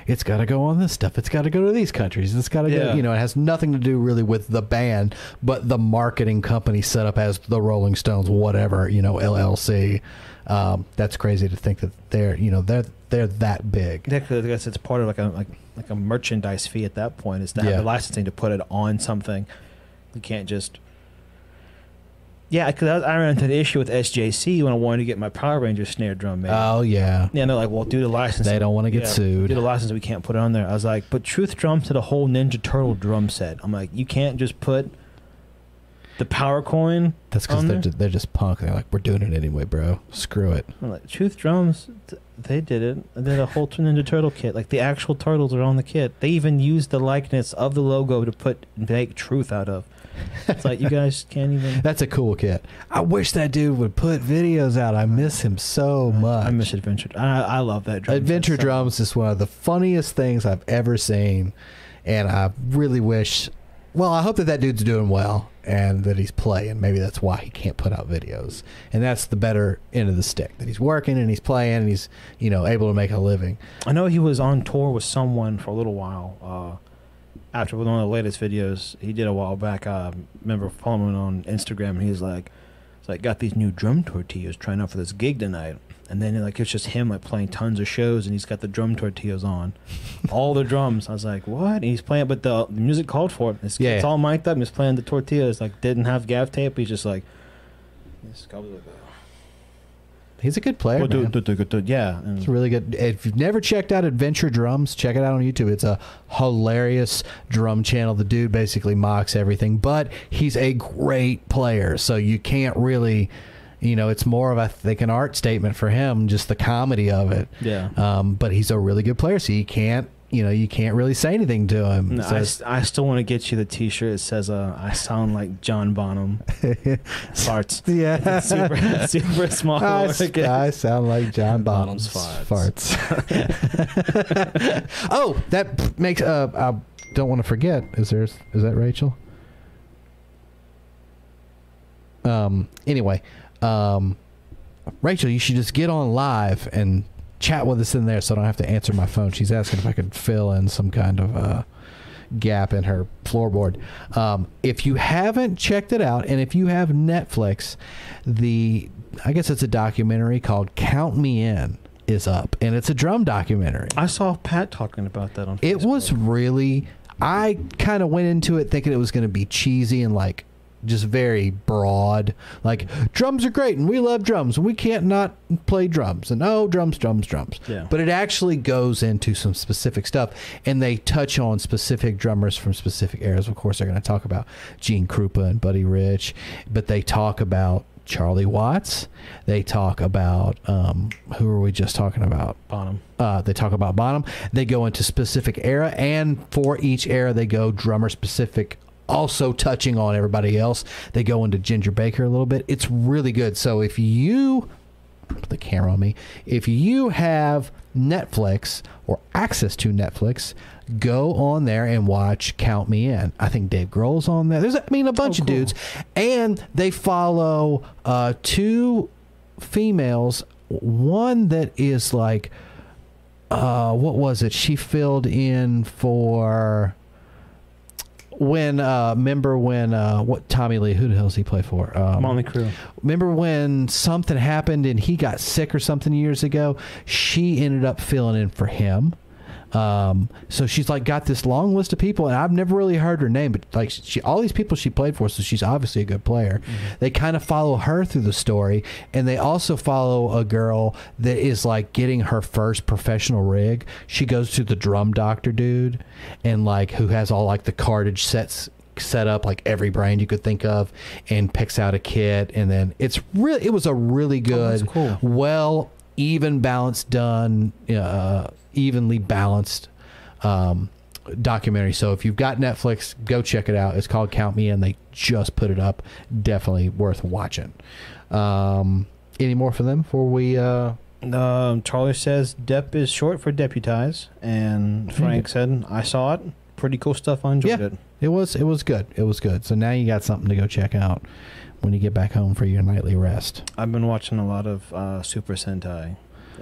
It's got to go on this stuff. It's got to go to these countries. It's got to go, you know, it has nothing to do really with the band, but the marketing company set up as the Rolling Stones, whatever, you know, LLC. That's crazy to think that they're, you know, they're that big. Yeah, I guess it's part of like a merchandise fee at that point is to have the licensing to put it on something. You can't just. Yeah, because I ran into the issue with SJC when I wanted to get my Power Rangers snare drum made. Oh, yeah. Yeah, and they're like, well, due to license. They don't want to get sued. Due to license, we can't put it on there. I was like, but Truth Drums did a whole Ninja Turtle drum set. I'm like, you can't just put the Power Coin. That's because they're just punk. They're like, we're doing it anyway, bro. Screw it. I'm like, Truth Drums, they did it. They did a whole Ninja Turtle kit. Like, the actual turtles are on the kit. They even used the likeness of the logo to make Truth out of. It's like, you guys can't even. That's a cool kit. I wish that dude would put videos out. I miss him so much. I miss Adventure. I love that drum. Adventure Drums is one of the funniest things I've ever seen, and I really wish. Well, I hope that dude's doing well and that he's playing. Maybe that's why he can't put out videos, and that's the better end of the stick, that he's working and he's playing and he's, you know, able to make a living. I know he was on tour with someone for a little while. After one of the latest videos he did a while back, I remember following him on Instagram, and he's like, "It's like got these new drum tortillas trying out for this gig tonight." And then like it's just him like playing tons of shows, and he's got the drum tortillas on, all the drums. I was like, "What?" And he's playing, but the music called for it. It's all mic'd up. And he's playing the tortillas. Like didn't have gaff tape. He's just like, this guy was like, he's a good player, man. Yeah. It's really good. If you've never checked out Adventure Drums, check it out on YouTube. It's a hilarious drum channel. The dude basically mocks everything, but he's a great player. So you can't really, you know, it's more of, I think, an art statement for him, just the comedy of it. Yeah. But he's a really good player, so you can't, you know, you can't really say anything to him. No, so I still want to get you the T-shirt. It says, "I sound like John Bonham." Farts. Yeah, super small. I sound like John Bonham's farts. Oh, that makes. I don't want to forget. Is that Rachel? Anyway, Rachel, you should just get on live and chat with us in there so I don't have to answer my phone. She's asking if I could fill in some kind of gap in her floorboard. If you haven't checked it out, and if you have Netflix, I guess it's a documentary called Count Me In is up, and it's a drum documentary. I saw Pat talking about that on Facebook. It was really, I kind of went into it thinking it was going to be cheesy and like just very broad, like drums are great and we love drums and we can't not play drums and oh, drums. Yeah. But it actually goes into some specific stuff, and they touch on specific drummers from specific eras. Of course, they're going to talk about Gene Krupa and Buddy Rich, but they talk about Charlie Watts. They talk about who were we just talking about? Bonham. They talk about Bonham. They go into specific era, and for each era they go drummer specific, also touching on everybody else. They go into Ginger Baker a little bit. It's really good. So if you put the camera on me, if you have Netflix or access to Netflix, go on there and watch Count Me In. I think Dave Grohl's on there. There's, I mean, a bunch of dudes, and they follow two females. One that is like, what was it? She filled in for when remember when what Tommy Lee, who the hell does he play for? Motley Crue. Remember when something happened and he got sick or something years ago? She ended up filling in for him. So she's like got this long list of people, and I've never really heard her name, but like she, all these people she played for, so she's obviously a good player. Mm-hmm. They kind of follow her through the story, and they also follow a girl that is like getting her first professional rig. She goes to the drum doctor dude, and like who has all like the cartage sets set up, like every brand you could think of, and picks out a kit, and then it's really, it was a really good, well, even balanced, done evenly balanced documentary. So if you've got Netflix, go check it out. It's called Count Me In. They just put it up. Definitely worth watching. Any more for them before we Charlie says Dep is short for deputize, and Frank said I saw it. Pretty cool stuff. I enjoyed it. It was good. It was good. So now you got something to go check out when you get back home for your nightly rest. I've been watching a lot of Super Sentai.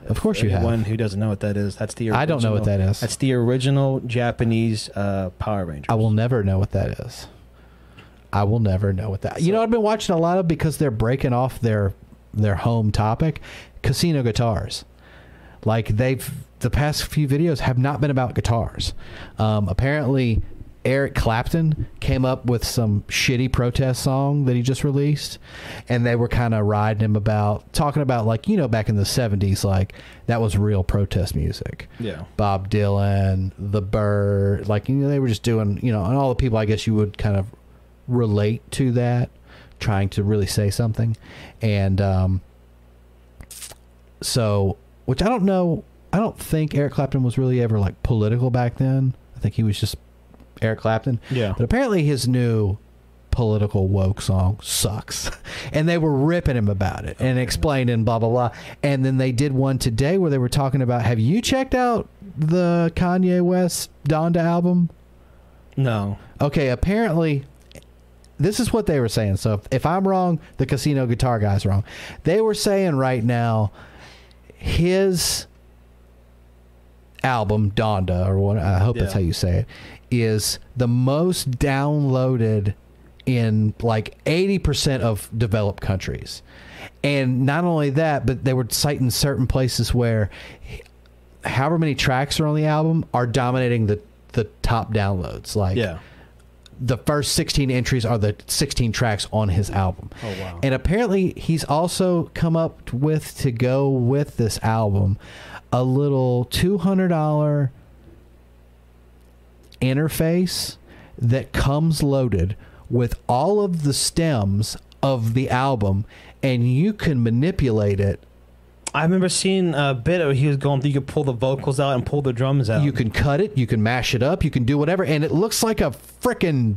Of course you have. One who doesn't know what that is, that's the original. I don't know what that is. That's the original Japanese Power Rangers. I will never know what that is. I will never know what that is. You know what I've been watching a lot of, because they're breaking off their home topic, casino guitars. Like the past few videos have not been about guitars. Apparently Eric Clapton came up with some shitty protest song that he just released, and they were kind of riding him about, talking about, like, you know, back in the 70s, like that was real protest music. Yeah. Bob Dylan, The Bird, like, you know, they were just doing, you know, and all the people I guess you would kind of relate to that, trying to really say something. And so, which I don't know, I don't think Eric Clapton was really ever like political back then. I think he was just Eric Clapton. Yeah. But apparently his new political woke song sucks. And they were ripping him about it and explaining blah, blah, blah. And then they did one today where they were talking about, have you checked out the Kanye West Donda album? No. Okay, apparently this is what they were saying. So if I'm wrong, the casino guitar guy's wrong. They were saying right now his album, Donda, or what, I hope that's how you say it, is the most downloaded in like 80% of developed countries. And not only that, but they were citing certain places where however many tracks are on the album are dominating the top downloads. Like the first 16 entries are the 16 tracks on his album. Oh, wow. And apparently he's also come up with, to go with this album, a little $200 interface that comes loaded with all of the stems of the album, and you can manipulate it. I remember seeing a bit of, he was going through, you could pull the vocals out and pull the drums out. You can cut it, you can mash it up, you can do whatever, and it looks like a frickin'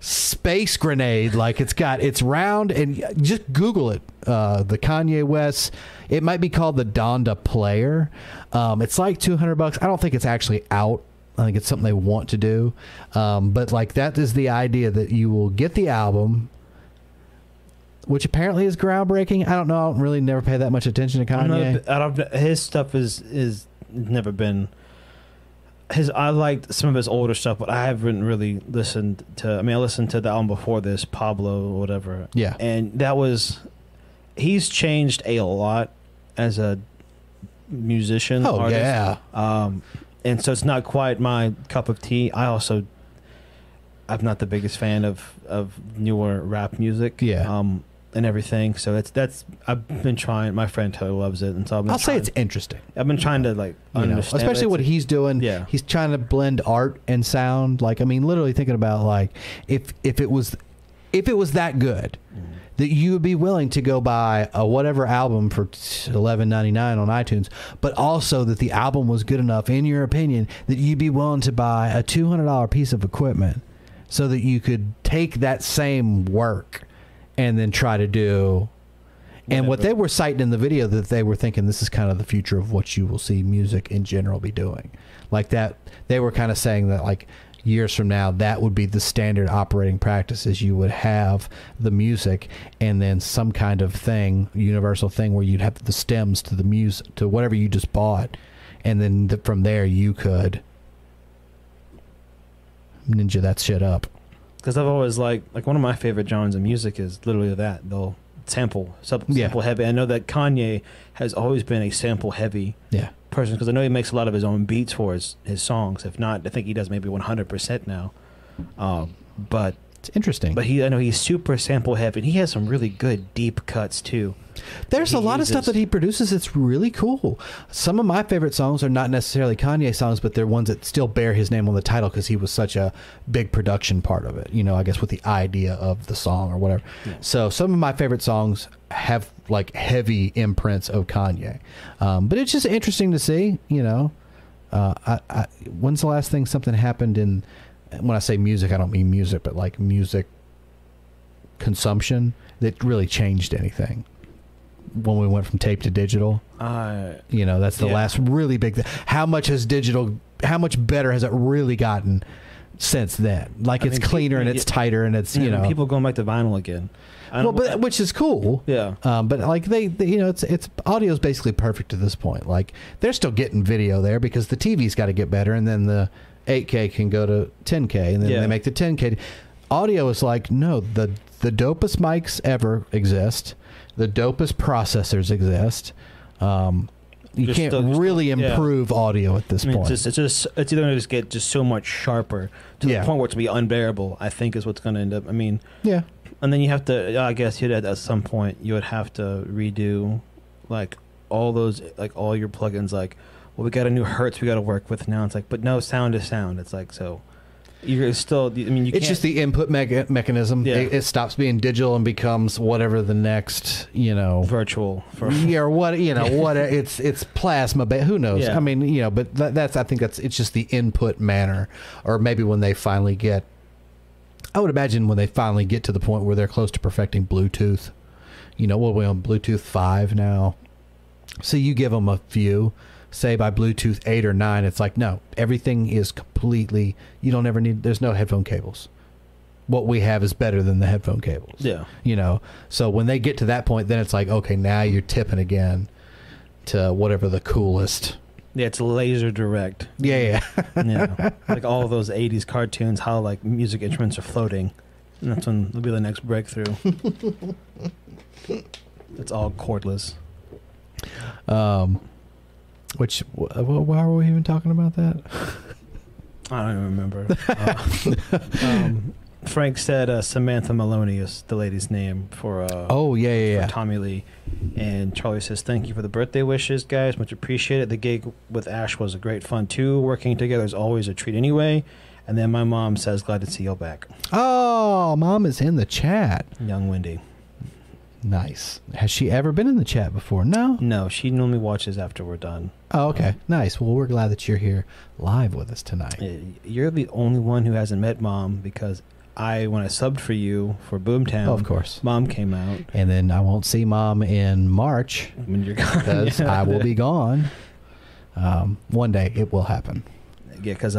space grenade. Like, it's got, it's round, and just Google it. The Kanye West, it might be called the Donda Player. It's like $200. I don't think it's actually out. I think it's something they want to do. But like, that is the idea, that you will get the album, which apparently is groundbreaking. I don't know. I don't really never pay that much attention to Kanye. His stuff is never been his. I liked some of his older stuff, but I haven't really listened to, I mean, I listened to the album before this, Pablo or whatever. Yeah. And that was, he's changed a lot as a musician. Oh, artist. Yeah. And so it's not quite my cup of tea. I'm not the biggest fan of newer rap music. Yeah. And everything. So that's I've been trying. My friend Taylor loves it, and so I'll say it's interesting. I've been trying to like understand, especially what he's doing. Yeah. He's trying to blend art and sound. Like, I mean, literally thinking about like if it was that good, that you would be willing to go buy a whatever album for $11.99 on iTunes, but also that the album was good enough, in your opinion, that you'd be willing to buy a $200 piece of equipment so that you could take that same work and then try to do... And whatever. What they were citing in the video, that they were thinking this is kind of the future of what you will see music in general be doing. Like that, they were kind of saying that like years from now, that would be the standard operating practices. You would have the music and then some kind of thing, universal thing where you'd have the stems to the music, to whatever you just bought. And then from there you could ninja that shit up. Because I've always like one of my favorite genres of music is literally that though. Sample heavy. I know that Kanye has always been a sample heavy person, because I know he makes a lot of his own beats for his songs. If not, I think he does maybe 100% now. But it's interesting. But I know he's super sample heavy. He has some really good deep cuts too. There's a lot of stuff that he produces that's really cool. Some of my favorite songs are not necessarily Kanye songs, but they're ones that still bear his name on the title because he was such a big production part of it, you know, I guess with the idea of the song or whatever. Yeah. So some of my favorite songs have like heavy imprints of Kanye. But it's just interesting to see, you know. When's the last thing something happened in, when I say music, I don't mean music, but like music consumption that really changed anything? When we went from tape to digital, you know, that's the last really big thing. How much better has it really gotten since then? Like, it's cleaner and it's tighter and it's, you know, people going back to vinyl again. Well, but which is cool. Yeah. But like they you know, it's audio is basically perfect at this point. Like they're still getting video there because the TV's got to get better. And then the 8K can go to 10K and then they make the 10K. Audio is like, no, the dopest mics ever exist. The dopest processors exist. You can't really improve audio at this point. It's either going to just get so much sharper to the point where it's going to be unbearable, I think, is what's going to end up. I mean, yeah. And then you have to, I guess, at some point, you would have to redo, like, all those, like, all your plugins. Like, well, we got a new Hertz we got to work with now. It's like, but no, sound is sound. It's like, so... You're still, I mean, you can't. It's just the input mechanism. Yeah. It stops being digital and becomes whatever the next, you know, virtual. Yeah, or what, you know, what it's plasma. But who knows? Yeah. I mean, you know, but I think it's just the input manner, or maybe when they finally get. I would imagine when they finally get to the point where they're close to perfecting Bluetooth, you know, we're on Bluetooth 5 now, so you give them a few. Say by Bluetooth 8 or 9, it's like, no, everything is completely, you don't ever need, there's no headphone cables. What we have is better than the headphone cables. Yeah. You know, so when they get to that point, then it's like, okay, now you're tipping again to whatever the coolest. Yeah, it's laser direct. Yeah, yeah. Yeah. Like all of those 80s cartoons, how like music instruments are floating. And that's when will be the next breakthrough. It's all cordless. Which, why were we even talking about that? I don't even remember. Frank said Samantha Maloney is the lady's name for Tommy Lee. And Charlie says, thank you for the birthday wishes, guys. Much appreciated. The gig with Ash was a great fun, too. Working together is always a treat anyway. And then my mom says, glad to see you back. Oh, mom is in the chat. Young Wendy. Nice. Has she ever been in the chat before? No, she normally watches after we're done. Oh, okay. Nice. Well, we're glad that you're here live with us tonight. You're the only one who hasn't met mom, because when I subbed for you for Boomtown, of course, mom came out, and then I won't see mom in March when you're gone, because I will be gone. One day it will happen. Yeah, because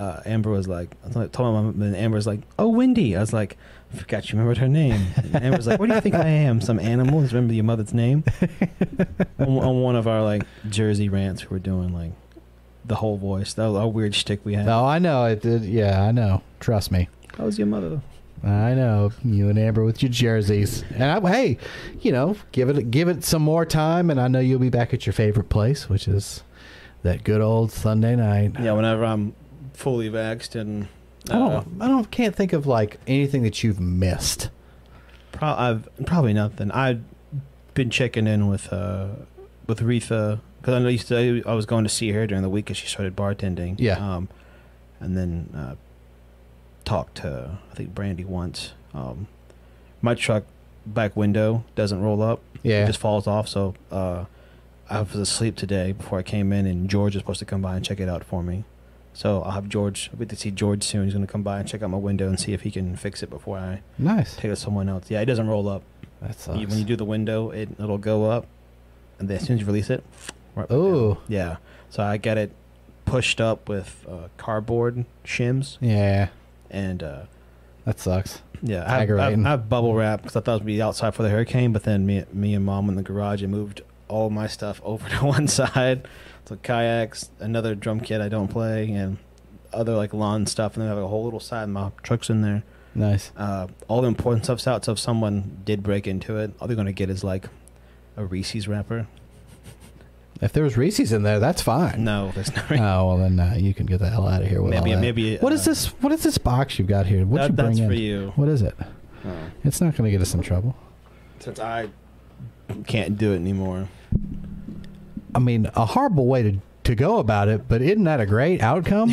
Amber was like, I told my mom, and Amber was like, oh, Wendy. I was like, I forgot you remembered her name. And Amber was like, what do you think I am? Some animal? Just remember your mother's name? on one of our like Jersey rants, we were doing like the whole voice. That was our weird shtick we had. Oh, I know. It did. Yeah, I know. Trust me. How was your mother? I know. You and Amber with your jerseys. And hey, you know, give it some more time, and I know you'll be back at your favorite place, which is that good old Sunday night. Yeah, whenever I'm fully vaxxed, and can't think of like anything that you've missed. Probably nothing. I've been checking in with Aretha, because I was going to see her during the week as she started bartending. Yeah. And then talked to, I think, Brandy once. My truck back window doesn't roll up. Yeah. It just falls off. So I was asleep today before I came in, and George is supposed to come by and check it out for me. So I'll have George. I'll get to see George soon. He's going to come by and check out my window and see if he can fix it before I take it to someone else. Yeah, it doesn't roll up. That sucks. When you do the window, it'll go up, and then as soon as you release it, right. Ooh. Yeah. So I got it pushed up with cardboard shims. Yeah. And that sucks. Yeah, I bubble wrap because I thought it would be outside for the hurricane, but then me and Mom in the garage, and moved all my stuff over to one side. So kayaks, another drum kit I don't play, and other like lawn stuff, and then I have a whole little side. My truck's in there. Nice. All the important stuff's out. So if someone did break into it, all they're gonna get is like a Reese's wrapper. If there's Reese's in there, that's fine. No, there's not. Oh well, then you can get the hell out of here. With maybe all that. What is this? What is this box you've got here? What that's for you. What is it? It's not gonna get us in trouble. Since I can't do it anymore. I mean, a horrible way to go about it, but isn't that a great outcome?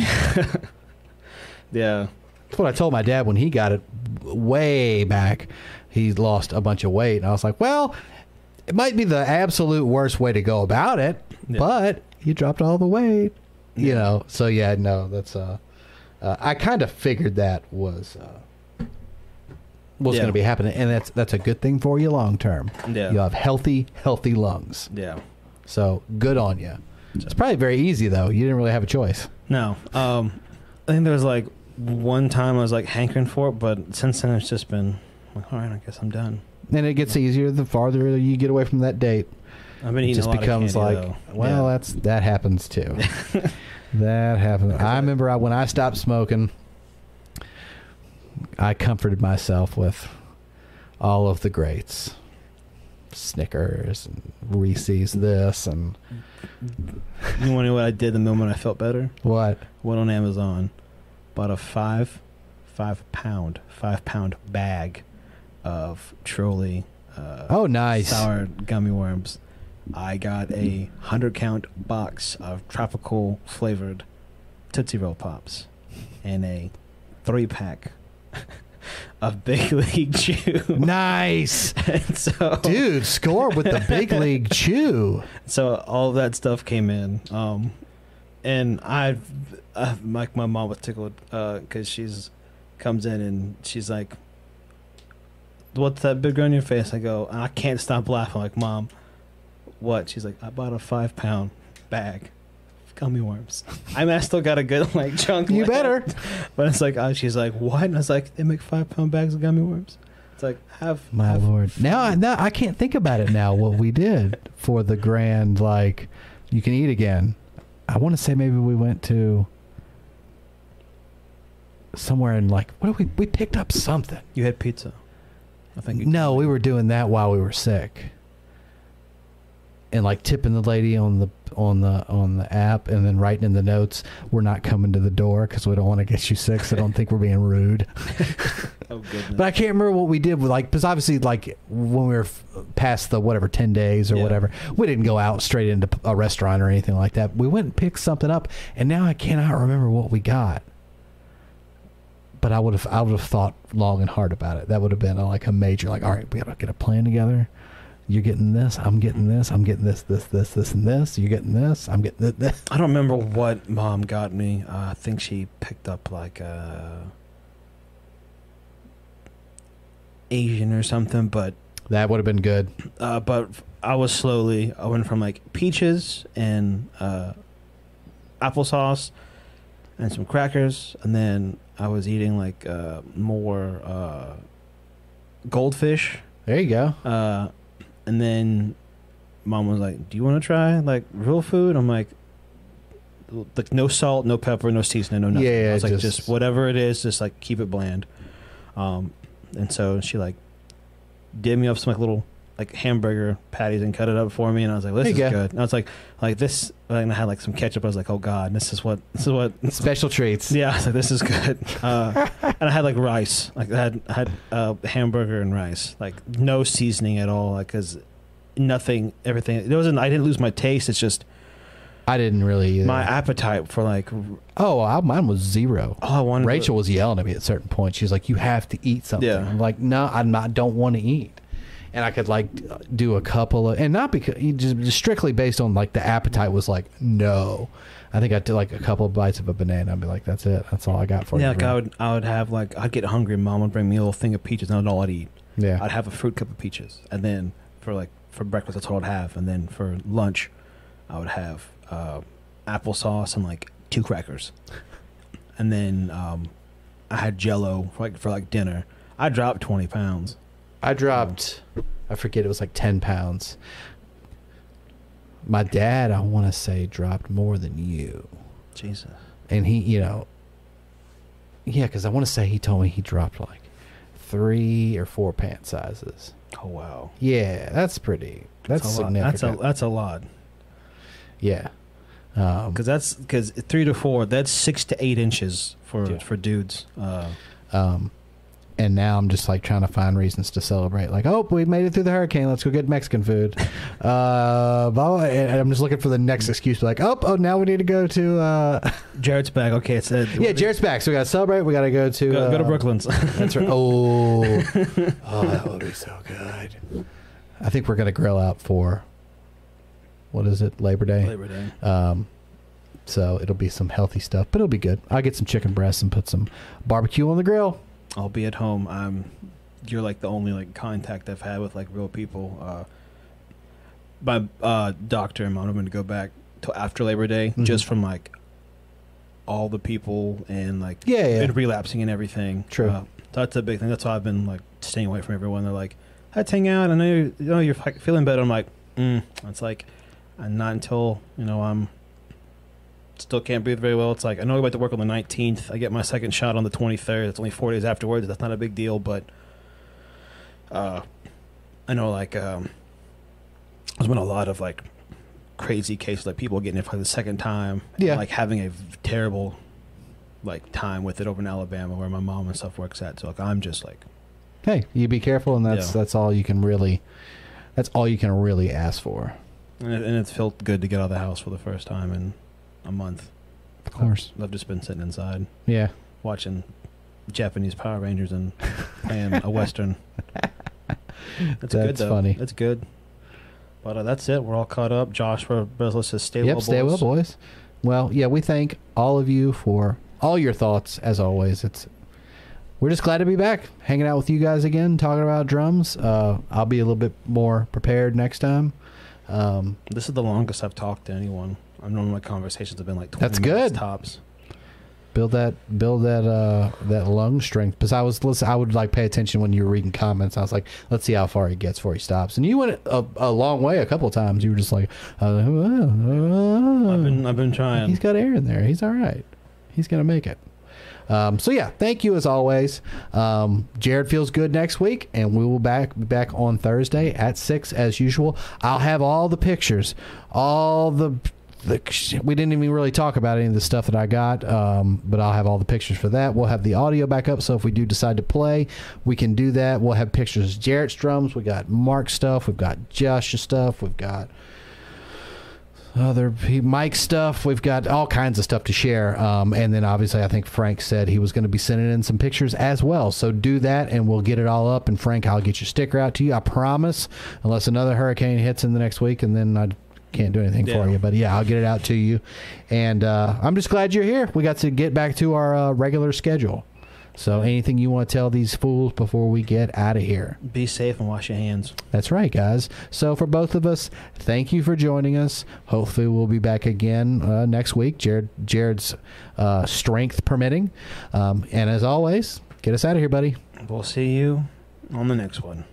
Yeah. That's what I told my dad when he got it way back. He lost a bunch of weight, and I was like, well, it might be the absolute worst way to go about it, but you dropped all the weight, you know. So, yeah, no, that's I kind of figured that was what's going to be happening, and that's a good thing for you long term. Yeah. You have healthy lungs. Yeah. So good on you. It's probably very easy though. You didn't really have a choice. No. I think there was like one time I was like hankering for it, but since then it's just been like, all right, I guess I'm done. And it gets easier the farther you get away from that date. I've been eating a lot of candy, though. It just becomes like, well, that happens too. That happens. I remember when I stopped smoking, I comforted myself with all of the greats. Snickers and Reese's this, and you want to know what I did the moment I felt better? What? Went on Amazon, bought a five pound bag of Trolley sour gummy worms. I got a 100-count box of tropical flavored Tootsie Roll Pops and a 3-pack of Big League Chew. Nice. And so, dude, score with the Big League Chew. So all that stuff came in, and my mom was tickled because she's comes in and she's like, "What's that big grin on your face?" I go, and I can't stop laughing. I'm like, "Mom, what?" She's like, "I bought a 5-pound bag." Gummy worms. I mean, I still got a good like chunk. You better. But it's like, she's like, what? And I was like, they make 5-pound bags of gummy worms. It's like, have Lord. Now I can't think about it now. What we did for the grand, like, you can eat again. I want to say maybe we went to somewhere and like, what did we picked up something. You had pizza. I think. No, we were doing that while we were sick. And like tipping the lady on the app, and then writing in the notes, we're not coming to the door because we don't want to get you sick. So don't think we're being rude. Oh goodness! But I can't remember what we did. Like, because obviously, like when we were past the whatever 10 days or whatever, we didn't go out straight into a restaurant or anything like that. We went and picked something up, and now I cannot remember what we got. But I would have thought long and hard about it. That would have been like a major, like, all right, we gotta get a plan together. You're getting this, I'm getting this, I'm getting this, this, this, this, and this. You're getting this, I'm getting this, this. I don't remember what Mom got me. I think she picked up like Asian or something, but that would have been good. But I went from like peaches and applesauce and some crackers, and then I was eating like more goldfish. There you go. And then Mom was like, do you want to try like real food? I'm like, no salt, no pepper, no seasoning, no nothing. Yeah, I was like, just whatever it is, just like keep it bland. And so she like did me up some like little like hamburger patties and cut it up for me, and I was like, this is good. And I was like this, and I had like some ketchup. I was like, oh god, this is what special treats. Yeah, I was like, this is good. And I had like rice, like I had hamburger and rice, like no seasoning at all, like because nothing, everything. There wasn't. I didn't lose my taste. It's just I didn't really either. My appetite for like mine was zero. Oh, I wanted. Rachel was yelling at me at certain points. She's like, you have to eat something. Yeah. I'm like, no, I don't want to eat. and I could like do a couple of, and not because just strictly based on like the appetite was like, no, I think I'd do like a couple of bites of a banana and be like, that's it, that's all I got for you. Yeah, like I would have like, I'd get hungry and mom would bring me a whole thing of peaches and that's all I'd eat. Yeah, I'd have a fruit cup of peaches, and then for breakfast that's all I'd have, and then for lunch I would have applesauce and like 2 crackers, and then I had Jell-O for dinner. I dropped 20 pounds. I dropped, I forget, it was like 10 pounds. My dad, I want to say, dropped more than you. Jesus. And he, you know, yeah, because I want to say he told me he dropped like 3 or 4 pant sizes. Oh, wow. Yeah, that's pretty, that's significant. That's a lot. Yeah. Because 3 to 4, that's 6 to 8 inches for dudes. And now I'm just like trying to find reasons to celebrate. Like, oh, we made it through the hurricane. Let's go get Mexican food. And I'm just looking for the next excuse. Like, oh, now we need to go to Jarrett's back. Okay, it's Jarrett's back. So we gotta celebrate. We gotta go to Brooklyn's. That's right. Oh, that would be so good. I think we're gonna grill out for, what is it, Labor Day? Labor Day. So it'll be some healthy stuff, but it'll be good. I'll get some chicken breasts and put some barbecue on the grill. I'll be at home. You're like the only like contact I've had with like real people. My doctor and mom are going to go back till after Labor Day, mm-hmm. just from like all the people and like and relapsing and everything. True. So that's a big thing. That's why I've been like staying away from everyone. They're like, let's hang out. I know you're feeling better. I'm like, it's like, and not until I'm still can't breathe very well. It's like, I know I'm about to work on the 19th. I get my second shot on the 23rd. It's only 4 days afterwards. That's not a big deal, but I know like there's been a lot of like crazy cases, like people getting it for the second time, and like having a terrible like time with it over in Alabama where my mom and stuff works at. So like I'm just like, hey, you be careful, and that's all you can really ask for. And it felt good to get out of the house for the first time in a month. Of course. I've just been sitting inside. Yeah. Watching Japanese Power Rangers and a Western. That's good, though. Funny. That's good. But that's it. We're all caught up. Joshua Breslin says, stay well, boys. Yep, stay well, boys. Well, yeah, we thank all of you for all your thoughts, as always. We're just glad to be back, hanging out with you guys again, talking about drums. I'll be a little bit more prepared next time. This is the longest I've talked to anyone. I know my conversations have been like 20 minutes tops. Build that lung strength. Because I would like pay attention when you were reading comments. I was like, let's see how far he gets before he stops. And you went a long way a couple of times. You were just like, I've been trying. He's got air in there. He's all right. He's gonna make it. So yeah, thank you as always. Jared feels good next week, and we will be back on Thursday at 6 as usual. I'll have all the pictures, all the we didn't even really talk about any of the stuff that I got, but I'll have all the pictures for that. We'll have the audio back up, so if we do decide to play, we can do that. We'll have pictures of Jared's drums. We got Mark's stuff. We've got Josh's stuff. We've got Mike stuff. We've got all kinds of stuff to share, and then obviously I think Frank said he was going to be sending in some pictures as well, so do that and we'll get it all up. And Frank, I'll get your sticker out to you, I promise, unless another hurricane hits in the next week, and then I can't do anything for you. But yeah, I'll get it out to you. And I'm just glad you're here. We got to get back to our regular schedule. So anything you want to tell these fools before we get out of here? Be safe and wash your hands. That's right, guys. So for both of us, thank you for joining us. Hopefully we'll be back again next week, Jared's strength permitting. And as always, get us out of here, buddy. We'll see you on the next one.